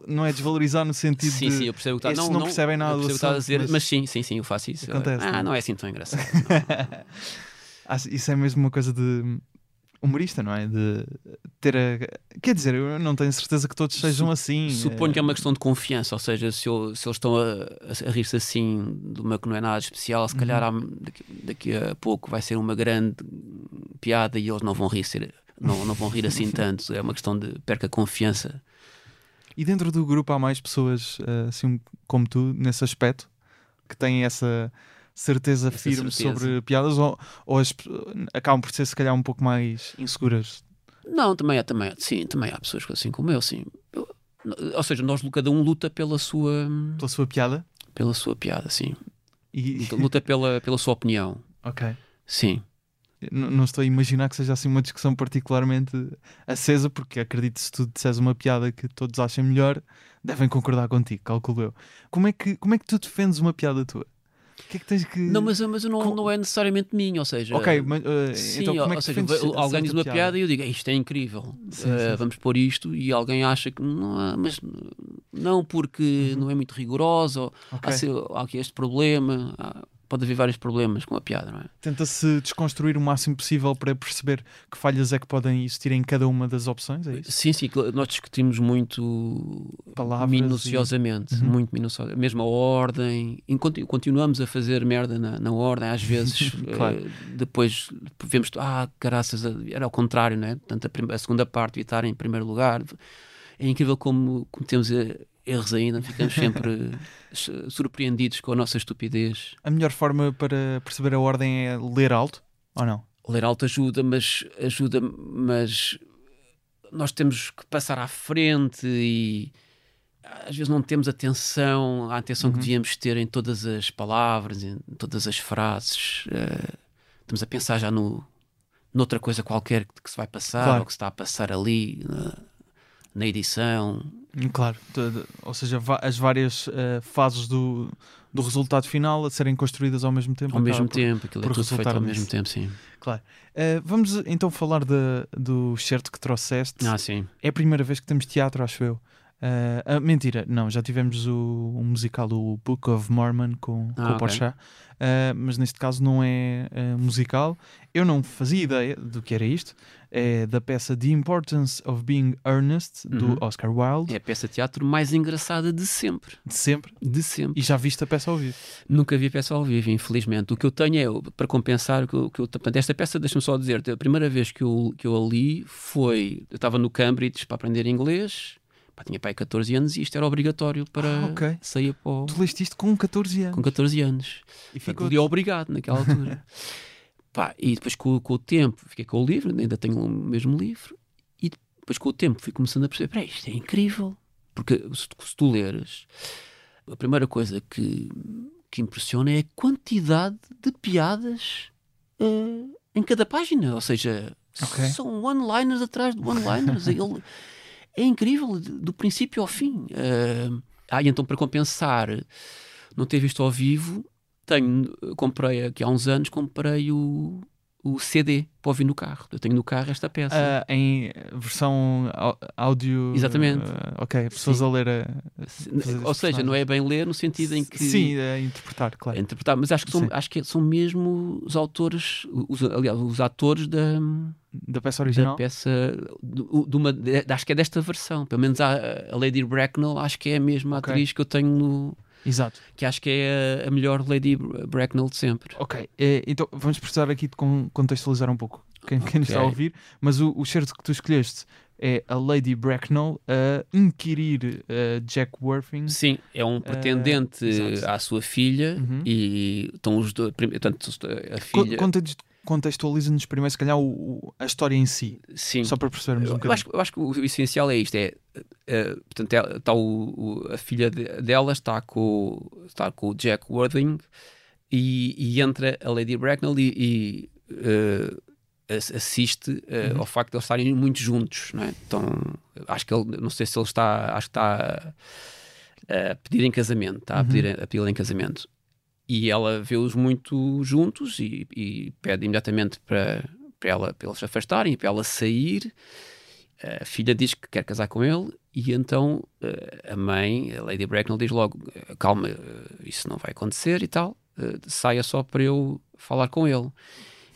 Não é desvalorizar no sentido de... Sim, eu percebo o que está... Não percebem nada do assunto, a dizer, mas sim, eu faço isso. Acontece, não é assim tão engraçado. Não. Isso é mesmo uma coisa de humorista, não é? De ter a... Quer dizer, eu não tenho certeza que todos sejam assim. Suponho que é uma questão de confiança, ou seja, se eles estão a rir-se assim de uma que não é nada especial, se calhar daqui a pouco vai ser uma grande piada e eles não vão rir-se... Não vão rir assim tanto, é uma questão de perca confiança. E dentro do grupo há mais pessoas assim como tu, nesse aspecto, que têm essa certeza firme sobre piadas, ou acabam por ser se calhar um pouco mais inseguras? Não, também há pessoas assim como eu, sim. Ou seja, cada um luta pela sua... Pela sua piada? Pela sua piada, sim. Luta pela sua opinião. Ok. Sim. não estou a imaginar que seja assim uma discussão particularmente acesa, porque acredito que se tu disseres uma piada que todos achem melhor, devem concordar contigo, calculo eu. Como é que tu defendes uma piada tua? O que é que tens que... Não, mas não é necessariamente minha, ou seja... Ok, mas... sim, então como é que alguém diz uma piada e eu digo, isto é incrível, sim, sim. Vamos pôr isto, e alguém acha que não, mas não, porque não é muito rigoroso, okay. Há aqui este problema... Pode haver vários problemas com a piada, não é? Tenta-se desconstruir o máximo possível para perceber que falhas é que podem existir em cada uma das opções, é isso? Sim, sim. Nós discutimos muito minuciosamente, muito minuciosamente. Mesmo a ordem. Continuamos a fazer merda na ordem, às vezes. Claro. Depois vemos, caraças, era ao contrário, não é? Portanto, a segunda parte evitar em primeiro lugar. É incrível como cometemos... erros ainda, ficamos sempre surpreendidos com a nossa estupidez. A melhor forma para perceber a ordem é ler alto, ou não? Ler alto ajuda, mas nós temos que passar à frente e às vezes não temos atenção, a atenção que devíamos ter em todas as palavras, em todas as frases. Estamos a pensar já noutra coisa qualquer que se vai passar, claro. Ou que se está a passar ali, na edição... Claro, ou seja, as várias fases do resultado final a serem construídas ao mesmo tempo. Ao mesmo tempo, aquilo é tudo feito ao mesmo tempo, sim. Claro. Vamos então falar do excerto que trouxeste. Ah, sim. É a primeira vez que temos teatro, acho eu. Mentira, não, já tivemos o musical, o Book of Mormon com o Porchat, mas neste caso não é musical. Eu não fazia ideia do que era isto. É da peça The Importance of Being Earnest, do Oscar Wilde. É a peça de teatro mais engraçada de sempre. De sempre? De sempre. E já viste a peça ao vivo? Nunca vi a peça ao vivo, infelizmente. O que eu tenho é, para compensar, portanto, esta peça, deixa-me só dizer, a primeira vez que eu a li foi, eu estava no Cambridge para aprender inglês. Tinha pai 14 anos e isto era obrigatório para sair para o... Tu leste isto com 14 anos? Com 14 anos. E fiquei obrigado naquela altura. E depois com o tempo fiquei com o livro, ainda tenho o mesmo livro, e depois com o tempo fui começando a perceber, isto é incrível. Porque se tu leres, a primeira coisa que impressiona é a quantidade de piadas em cada página. Ou seja, são one-liners atrás de one-liners. É incrível, do princípio ao fim. E então, para compensar não ter visto ao vivo, comprei aqui há uns anos, comprei o CD para ouvir no carro. Eu tenho no carro esta peça. Em versão áudio... Exatamente. Pessoas a ler... Ou seja, não é bem ler no sentido em que... Sim, é interpretar, claro. É interpretar, mas acho que são mesmo os autores, os atores da peça original? Da peça... acho que é desta versão. Pelo menos a Lady Bracknell, acho que é a mesma atriz que eu tenho no... Exato. Que acho que é a melhor Lady Bracknell de sempre. Ok, então vamos precisar aqui de contextualizar um pouco quem está a ouvir, mas o excerto que tu escolheste é a Lady Bracknell a inquirir Jack Worthing. Sim, é um pretendente à sua filha e estão os dois... Portanto, a filha... Contextualiza-nos primeiro, se calhar, a história em si. Sim. Só para percebermos um bocadinho. Eu acho que o essencial é isto. Portanto, a filha dela está com o Jack Worthing e entra a Lady Bracknell e assiste ao facto de eles estarem muito juntos. Não é? Então, acho que ele... Não sei se ele está... Acho que está a pedir em casamento. Está a pedir em casamento. E ela vê-os muito juntos e pede imediatamente para eles se afastarem e para ela sair. A filha diz que quer casar com ele e então a mãe, a Lady Bracknell, diz logo, calma, isso não vai acontecer e tal, saia só para eu falar com ele.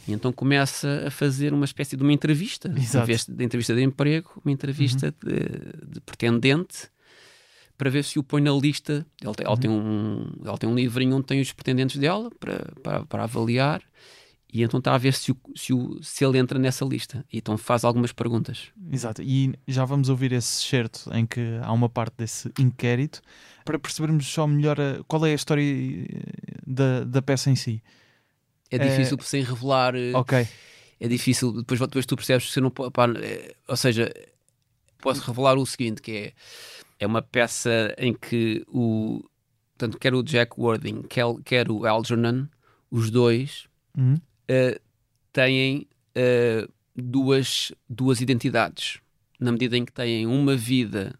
E então começa a fazer uma espécie de uma entrevista, em vez de entrevista de emprego, uma entrevista de pretendente, para ver se o põe na lista. Ela tem um livrinho onde tem os pretendentes dela para avaliar, e então está a ver se ele entra nessa lista, e então faz algumas perguntas. Exato, e já vamos ouvir esse excerto em que há uma parte desse inquérito, para percebermos só melhor qual é a história da peça em si. É difícil sem revelar... É difícil, depois tu percebes que você não pode... Ou seja, posso revelar o seguinte, que é uma peça em que tanto quer o Jack Worthing, quer o Algernon, os dois têm duas identidades, na medida em que têm uma vida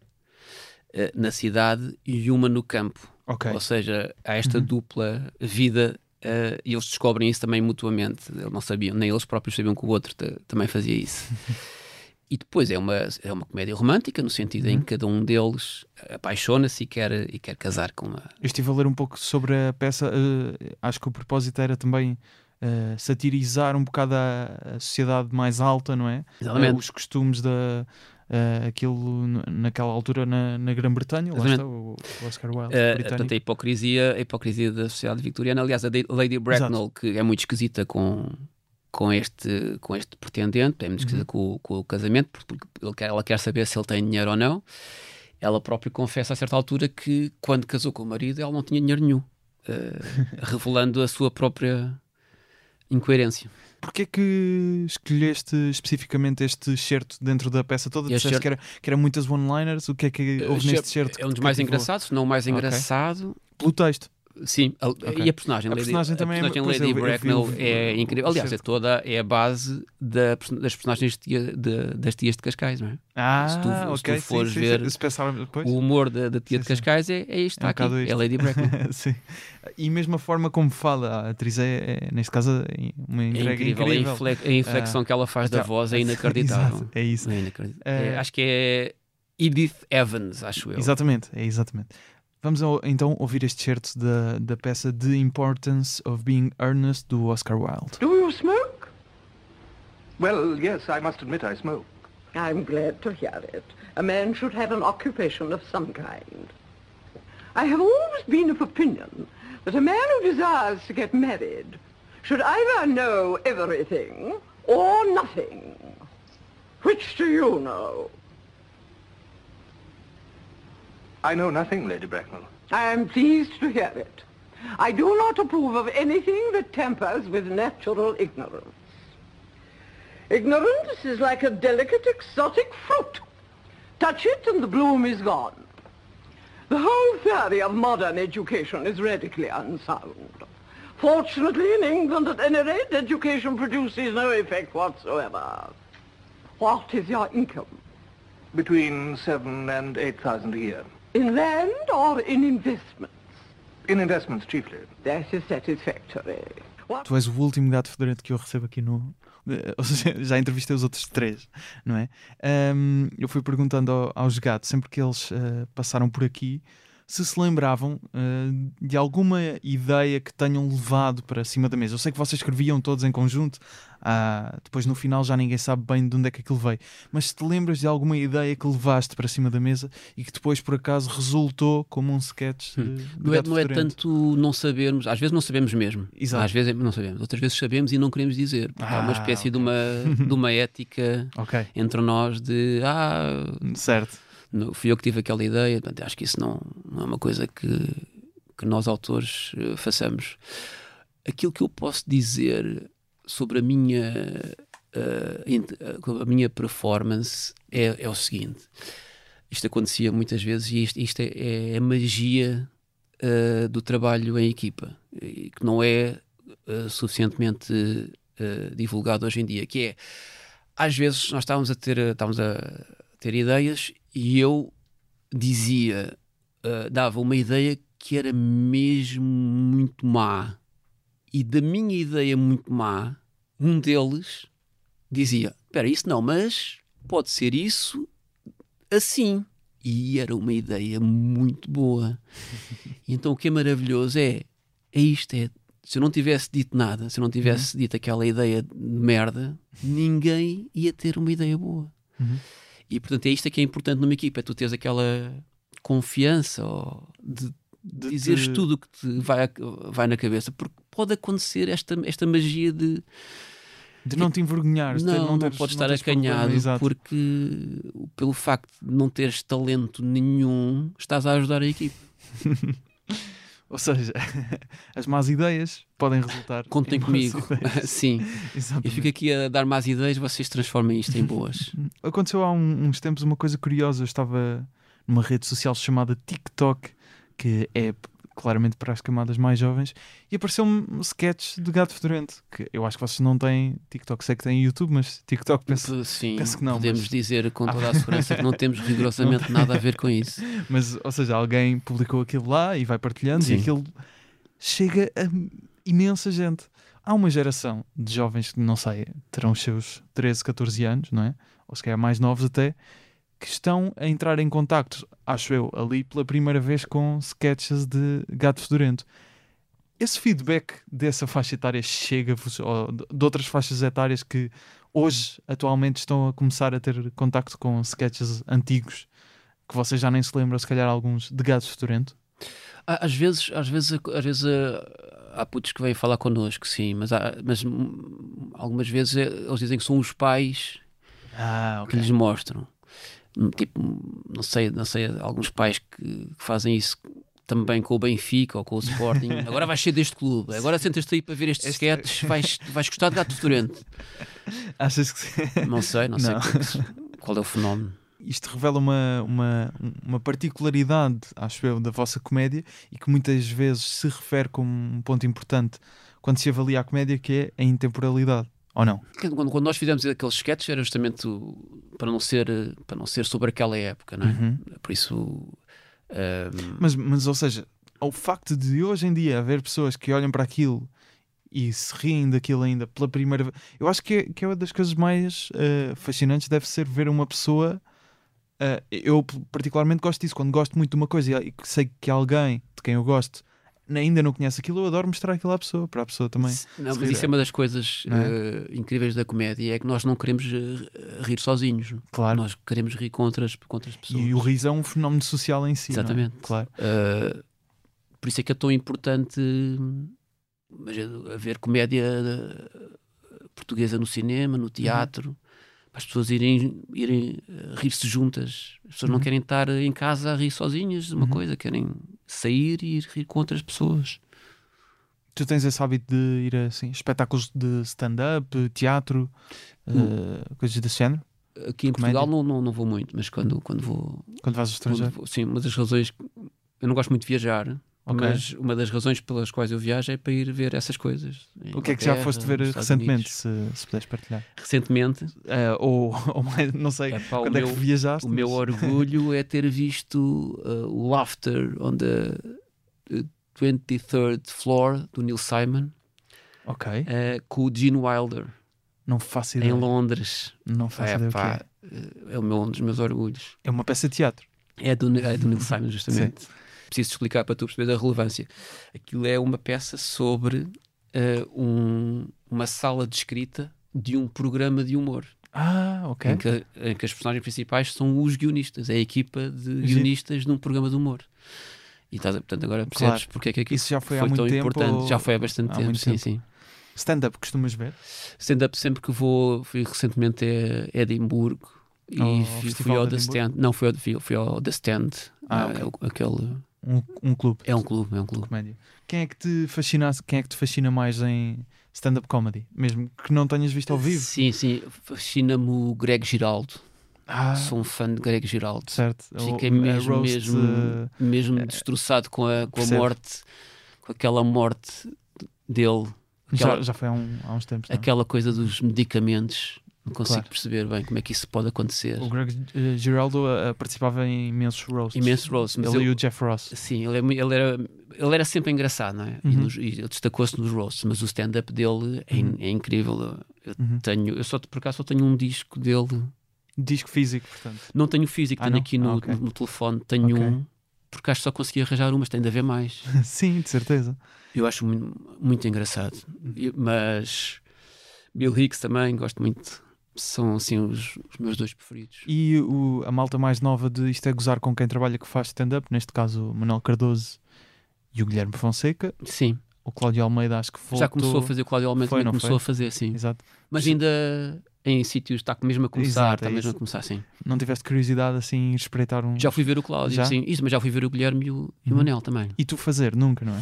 na cidade e uma no campo. Okay. Ou seja, há esta dupla vida e eles descobrem isso também mutuamente. Eles não sabiam, nem eles próprios sabiam que o outro também fazia isso. E depois é uma comédia romântica, no sentido em que cada um deles apaixona-se e quer casar com uma... Eu estive a ler um pouco sobre a peça, acho que o propósito era também satirizar um bocado a sociedade mais alta, não é? Exatamente. Os costumes da... aquilo naquela altura na Grã-Bretanha, lá está o Oscar Wilde, portanto, a hipocrisia da sociedade victoriana. Aliás, a Lady Bracknell, que é muito esquisita com este pretendente, é muito esquisita com o casamento, porque ela quer saber se ele tem dinheiro ou não. Ela própria confessa a certa altura que quando casou com o marido ela não tinha dinheiro nenhum, revelando a sua própria incoerência. Porquê que escolheste especificamente este excerto dentro da peça toda? Disseste que era muitas one-liners. O que é que houve neste excerto? É um dos mais engraçados, se não o mais engraçado. Pelo texto? Sim. Okay. E a personagem? A personagem Lady Bracknell é incrível. Aliás, é a base das personagens das tias de Cascais, não é? Se tu fores ver o humor da tia de Cascais, é isto, está aqui. É Lady Bracknell. Sim. E mesmo a forma como fala, a atriz é neste caso, uma incrível. A inflexão que ela faz da voz é inacreditável. É isso. Acho que é Edith Evans, acho eu. Exatamente, é exatamente. Vamos então ouvir este excerto da peça The Importance of Being Earnest, do Oscar Wilde. Do you smoke? Well, yes, I must admit I smoke. I'm glad to hear it. A man should have an occupation of some kind. I have always been of opinion that a man who desires to get married should either know everything or nothing. Which do you know? I know nothing, Lady Bracknell. I am pleased to hear it. I do not approve of anything that tampers with natural ignorance. Ignorance is like a delicate exotic fruit. Touch it and the bloom is gone. The whole theory of modern education is radically unsound. Fortunately, in England at any rate, education produces no effect whatsoever. What is your income? Between 7,000 and 8,000 a year. In land or in investments? In investments, chiefly. That is satisfactory. Tu és o último gato fedorento que eu recebo aqui no... Ou seja, já entrevistei os outros três, não é? Eu fui perguntando aos gatos, sempre que eles passaram por aqui, se lembravam de alguma ideia que tenham levado para cima da mesa. Eu sei que vocês escreviam todos em conjunto, depois no final já ninguém sabe bem de onde é que aquilo veio, mas se te lembras de alguma ideia que levaste para cima da mesa e que depois por acaso resultou como um sketch do Gato Fedorento? Não é tanto não sabermos, às vezes não sabemos mesmo. Exato. Às vezes não sabemos, outras vezes sabemos e não queremos dizer. Há uma espécie de uma ética entre nós de... Certo. Fui eu que tive aquela ideia, portanto, acho que isso não é uma coisa que nós autores façamos. Aquilo que eu posso dizer sobre a minha performance é o seguinte: isto acontecia muitas vezes e isto é a magia do trabalho em equipa, e que não é suficientemente divulgado hoje em dia, que é, às vezes nós estávamos a ter ideias e eu dizia, dava uma ideia que era mesmo muito má, e da minha ideia muito má, um deles dizia: espera, isso não, mas pode ser isso assim. E era uma ideia muito boa. Então o que é maravilhoso é isto, se eu não tivesse dito nada, se eu não tivesse dito aquela ideia de merda, ninguém ia ter uma ideia boa. E portanto é isto que é importante numa equipa, é tu teres aquela confiança de dizeres tudo o que te vai na cabeça, porque pode acontecer esta magia de não te envergonhar, não podes estar acanhado, porque pelo facto de não teres talento nenhum estás a ajudar a equipa. Ou seja, as más ideias podem resultar... Contem comigo. Sim. Eu fico aqui a dar más ideias, vocês transformem isto em boas. Aconteceu há uns tempos uma coisa curiosa. Eu estava numa rede social chamada TikTok, que é claramente para as camadas mais jovens, e apareceu-me um sketch de Gato Fedorento, que eu acho que vocês não têm TikTok, sei que têm YouTube, mas TikTok penso que não. Podemos dizer com toda a segurança que não temos rigorosamente nada a ver com isso. Mas, ou seja, alguém publicou aquilo lá e vai partilhando, sim, e aquilo chega a imensa gente. Há uma geração de jovens que, não sei, terão os seus 13, 14 anos, não é? Ou se calhar mais novos até, que estão a entrar em contacto, acho eu, ali pela primeira vez com sketches de Gato Fedorento. Esse feedback dessa faixa etária chega-vos, ou de outras faixas etárias que hoje, atualmente, estão a começar a ter contacto com sketches antigos, que vocês já nem se lembram, se calhar, alguns de Gato Fedorento? Às vezes há putos que vêm falar connosco, sim, mas algumas vezes eles dizem que são os pais que lhes mostram. Tipo, não sei, alguns pais que fazem isso também com o Benfica ou com o Sporting. Agora vais ser deste clube, agora sentas-te aí para ver estes sketches, vais gostar de Gato Fedorento. Achas que sim? Não sei qual é o fenómeno. Isto revela uma particularidade, acho eu, da vossa comédia, e que muitas vezes se refere como um ponto importante quando se avalia a comédia, que é a intemporalidade. Ou não? Quando nós fizemos aqueles sketches era justamente para não ser sobre aquela época, não é? Uhum. Por isso... Mas, ou seja, ao facto de hoje em dia haver pessoas que olham para aquilo e se riem daquilo ainda pela primeira vez... Eu acho que é uma das coisas mais fascinantes, deve ser ver uma pessoa... eu particularmente gosto disso, quando gosto muito de uma coisa e sei que alguém de quem eu gosto ainda não conhece aquilo, eu adoro mostrar aquilo à pessoa, para a pessoa também. Não, mas isso é uma das coisas incríveis da comédia, é que nós não queremos rir sozinhos. Claro. Nós queremos rir contra as pessoas. E o riso é um fenómeno social em si. Exatamente. Não é? Claro. Por isso é que é tão importante haver comédia portuguesa no cinema, no teatro, para as pessoas irem rir-se juntas. As pessoas não querem estar em casa a rir sozinhas de uma coisa, querem sair e ir rir com outras pessoas. Tu tens esse hábito de ir assim, espetáculos de stand-up, teatro, coisas desse género? Aqui em Portugal não vou muito, mas quando vou... Quando vais ao estrangeiro? Sim, uma das razões... Eu não gosto muito de viajar, mas uma das razões pelas quais eu viajo é para ir ver essas coisas. O que é que já foste ver recentemente, se puderes partilhar? Recentemente? Ou mais, não sei, quando é que viajaste? O meu orgulho é ter visto o Laughter on the 23rd Floor, do Neil Simon, com o Gene Wilder. Não faço ideia. Em Londres. Não faço ideia o que é. É um dos meus orgulhos. É uma peça de teatro? É do Neil Simon, justamente. Preciso explicar para tu perceber a relevância. Aquilo é uma peça sobre uma sala de escrita de um programa de humor. Em que as personagens principais são os guionistas, é a equipa de guionistas de um programa de humor. E portanto, agora percebes porque é que isso já foi há muito tão tempo, importante. Ou... Já foi há bastante tempo, sim, sim. Stand-up costumas ver? Stand-up sempre que vou, fui recentemente a Edimburgo. Fui ao The Stand. Não, fui ao The Stand. Aquele... Um clube. É um clube. Comédia. Quem é que te fascina mais em stand-up comedy? Mesmo que não tenhas visto ao vivo. Sim. Fascina-me o Greg Giraldo. Sou um fã de Greg Giraldo. Certo. Fiquei mesmo destroçado com a morte. Com aquela morte dele. Aquela, já foi há uns tempos. Não? Aquela coisa dos medicamentos. Não consigo perceber bem como é que isso pode acontecer. O Greg Giraldo participava em imensos roasts. Ele e o Jeff Ross. Sim, ele era sempre engraçado, não é? E destacou-se nos roasts, mas o stand-up dele é incrível. Eu, por acaso, só tenho um disco dele. Disco físico, portanto? Não tenho físico, tenho aqui no telefone. Tenho um, porque acho que só consegui arranjar um, mas tem de haver mais. Sim, de certeza. Eu acho muito engraçado. Mas Bill Hicks também, gosto muito. São assim os meus dois preferidos. E a malta mais nova de Isto é Gozar, com quem trabalha, que faz stand-up, neste caso o Manuel Cardoso e o Guilherme Fonseca. Sim. O Cláudio Almeida, acho que voltou. Já começou a fazer, o Cláudio Almeida começou a fazer, sim. Exato. Mas ainda em sítios, está mesmo a começar. Exato, sim. Não tiveste curiosidade assim em espreitar um... Já fui ver o Cláudio, sim. Isso, mas já fui ver o Guilherme e o Manuel também. E tu fazer? Nunca, não é?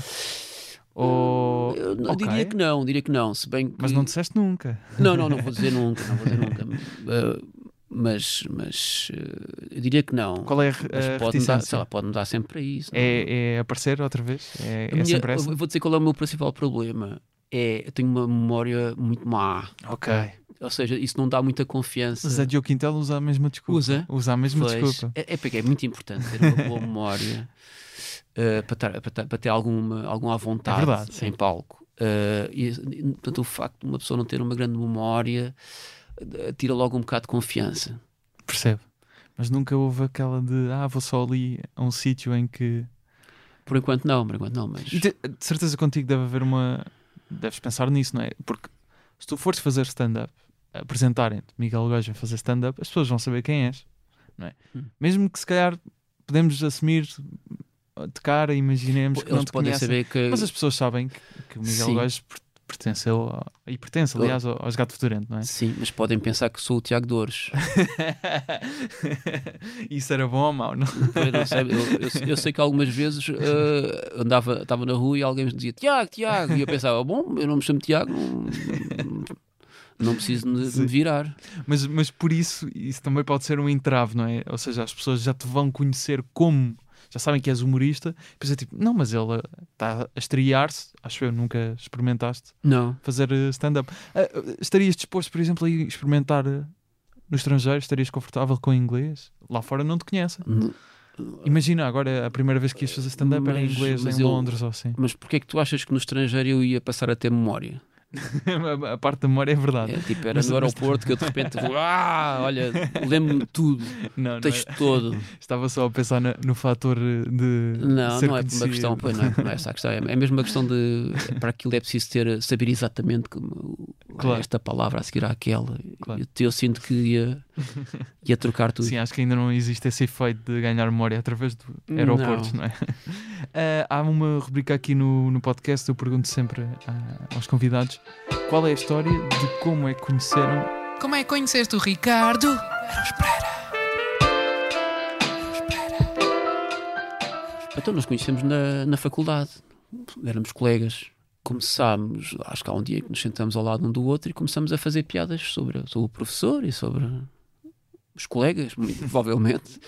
Eu diria que não, se bem que... Mas não disseste nunca. Não vou dizer nunca. Mas eu diria que não. Qual é a reticência? Pode-me dar sempre para isso. É aparecer outra vez? É sempre essa? Eu vou dizer qual é o meu principal problema. Eu tenho uma memória muito má. Ok. Ou seja, isso não dá muita confiança. Mas a Diogo Quintel usa a mesma desculpa. Usa a mesma desculpa. Porque é muito importante ter uma boa memória para ter alguma à vontade em palco. Portanto, o facto de uma pessoa não ter uma grande memória tira logo um bocado de confiança. Percebe? Mas nunca houve aquela de vou só ali a um sítio em que... Por enquanto não, mas... E de certeza contigo deve haver uma... Deves pensar nisso, não é? Porque se tu fores fazer stand-up, apresentarem-te, Miguel Góis vai fazer stand-up, as pessoas vão saber quem és, não é? Mesmo que se calhar podemos assumir de cara, imaginemos que eles não te conhecem, saber que... mas as pessoas sabem que o Miguel Góis pertence, aliás, aos Gato Fedorento, não é? Sim, mas podem pensar que sou o Tiago Dores. Isso era bom ou mau? Não? Não sei, eu sei que algumas vezes estava na rua e alguém me dizia Tiago, e eu pensava, bom, eu não me chamo Tiago, não preciso de me virar. Mas por isso também pode ser um entrave, não é? Ou seja, as pessoas já te vão conhecer como... Já sabem que és humorista, depois é tipo, não, mas ele está a estrear-se, acho eu, nunca experimentaste fazer stand-up. Estarias disposto, por exemplo, a experimentar no estrangeiro? Estarias confortável com o inglês? Lá fora não te conhecem. Imagina, agora a primeira vez que ias fazer stand-up era em inglês, em Londres ou assim. Mas porquê é que tu achas que no estrangeiro eu ia passar a ter memória? A parte da memória é verdade. Era no aeroporto que eu de repente vou, olha, lembro-me tudo, o texto todo. Estava só a pensar no fator de... Não é uma questão, não é essa a questão. É mesmo uma questão de... Para aquilo é preciso saber exatamente como, esta palavra a seguir àquela. Claro. Eu sinto que ia trocar tudo. Sim, acho que ainda não existe esse efeito de ganhar memória através do aeroportos, não é? Há uma rubrica aqui no podcast, eu pergunto sempre aos convidados qual é a história de como é que conheceram... Como é que conheceste o Ricardo? Então nós conhecemos na faculdade. Éramos colegas. Começámos, acho que há um dia que nos sentamos ao lado um do outro e começamos a fazer piadas sobre o professor e sobre os colegas, muito provavelmente.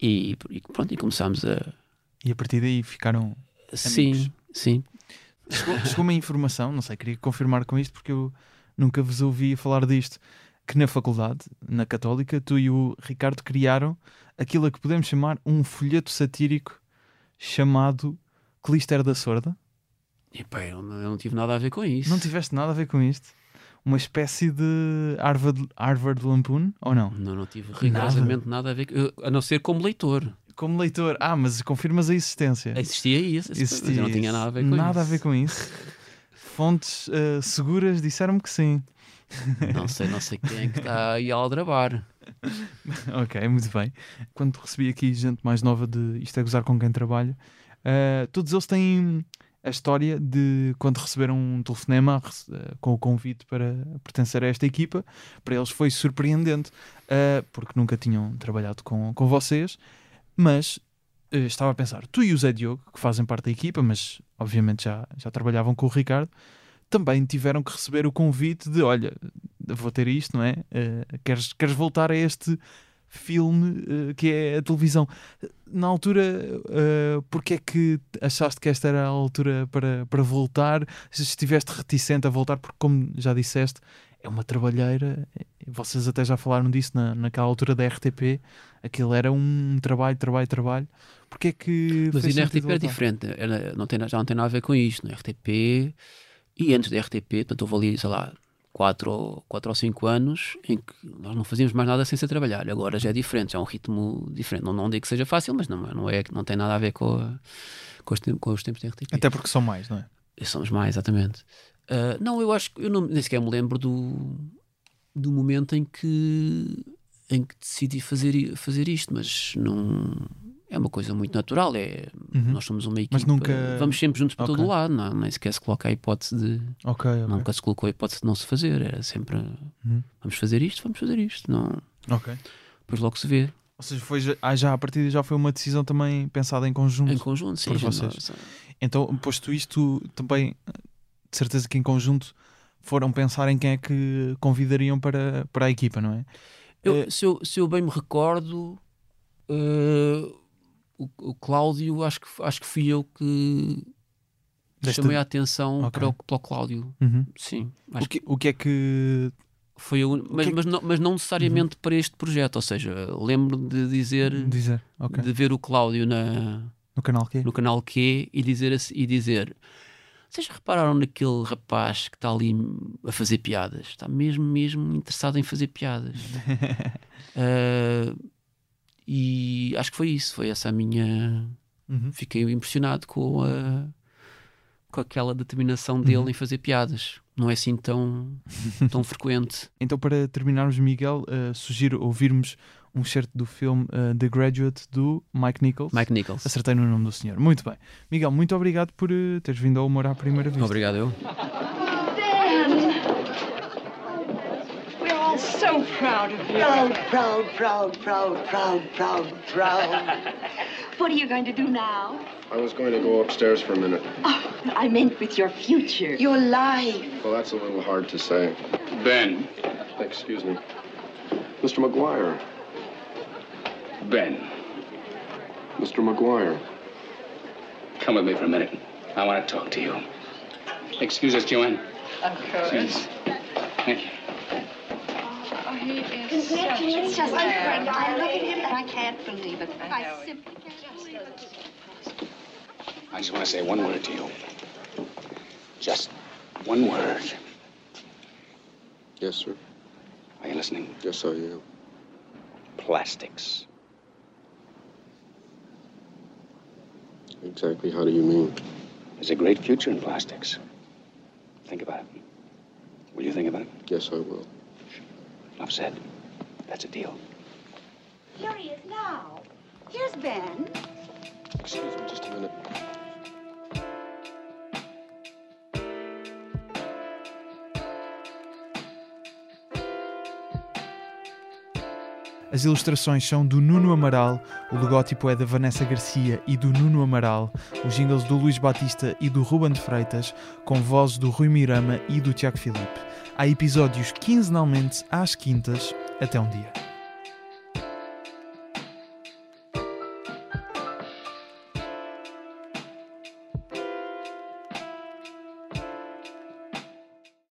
E pronto, e começámos a... E a partir daí ficaram amigos? Sim. Chegou uma informação, não sei, queria confirmar com isto porque eu nunca vos ouvi falar disto, que na faculdade, na Católica, tu e o Ricardo criaram aquilo a que podemos chamar um folheto satírico chamado Que Lista Era da Sorda? Epá, eu não tive nada a ver com isso. Não tiveste nada a ver com isto? Uma espécie de Harvard Lampoon, ou não? Não tive rigorosamente nada a ver, a não ser como leitor. Como leitor, mas confirmas a existência. Existia isso, mas eu não tinha nada a ver com isso. Nada a ver com isso. Fontes seguras disseram-me que sim. Não sei quem é que está aí a aldrabar. Ok, muito bem. Quando recebi aqui gente mais nova de Isto é Gozar com Quem Trabalho, todos eles têm a história de quando receberam um telefonema com o convite para pertencer a esta equipa. Para eles foi surpreendente, porque nunca tinham trabalhado com vocês. Mas estava a pensar, tu e o Zé Diogo, que fazem parte da equipa, mas obviamente já trabalhavam com o Ricardo, também tiveram que receber o convite de, olha, vou ter isto, não é? Queres voltar a este filme que é a televisão? Na altura, porque é que achaste que esta era a altura para voltar? Se estiveste reticente a voltar, porque como já disseste, é uma trabalheira, vocês até já falaram disso naquela altura da RTP, aquilo era um trabalho. Porque é que... Mas e na RTP era diferente, já não tem nada a ver com isto, na RTP, e antes da RTP, portanto houve ali, sei lá, 4 ou 5 anos em que nós não fazíamos mais nada sem ser trabalhar, agora já é diferente, já é um ritmo diferente, não digo que seja fácil, mas não tem nada a ver com os tempos da RTP. Até porque são mais, não é? Somos mais, exatamente. Não, eu acho que eu nem sequer me lembro do momento em que decidi fazer isto, mas não é uma coisa muito natural. Nós somos uma equipa, mas nunca... vamos sempre juntos para todo lado, nem sequer se coloca a hipótese de nunca se colocou a hipótese de não se fazer, era sempre vamos fazer isto, não... Depois logo se vê. Ou seja, já a partir de já foi uma decisão também pensada em conjunto. Em conjunto, sim. Então, posto isto, também de certeza que em conjunto foram pensar em quem é que convidariam para a equipa, não é? Se eu bem me recordo, o Cláudio, acho que fui eu que chamei a atenção, okay, para o Cláudio. Uhum. Sim. Acho o que é que... Foi mas não necessariamente, uhum, para este projeto, ou seja, lembro-me de dizer okay, de ver o Cláudio no canal Q e dizer, vocês repararam naquele rapaz que está ali a fazer piadas? Está mesmo interessado em fazer piadas. E acho que foi isso, foi essa a minha... Uhum. Fiquei impressionado com aquela determinação dele, uhum, em fazer piadas. Não é assim tão frequente. Então, para terminarmos, Miguel, sugiro ouvirmos um excerto do filme The Graduate, do Mike Nichols. Mike Nichols. Acertei no nome do senhor. Muito bem. Miguel, muito obrigado por teres vindo ao Humor à Primeira Vista. Obrigado, eu. We're all so proud of you. Proud. What are you going to do now? I was going to go upstairs for a minute. Oh, I meant with your future, your life. Well, that's a little hard to say. Ben. Excuse me. Mr. Maguire. Ben. Mr. Maguire. Come with me for a minute. I want to talk to you. Excuse us, Joanne. Of course. Thank you. Oh, he is Congratulations. Such a wonder. I look at him and I can't believe it. I simply can't believe it. I just want to say one word to you. Just one word. Yes, sir. Are you listening? Yes, I am. Plastics. Exactly how do you mean? There's a great future in plastics. Think about it. Will you think about it? Yes, I will. Enough said. That's a deal. Here he is now. Here's Ben. Excuse me just a minute. As ilustrações são do Nuno Amaral, o logótipo é da Vanessa Garcia e do Nuno Amaral, os jingles do Luís Batista e do Ruben de Freitas, com vozes do Rui Mirama e do Tiago Filipe. Há episódios quinzenalmente às quintas. Até um dia.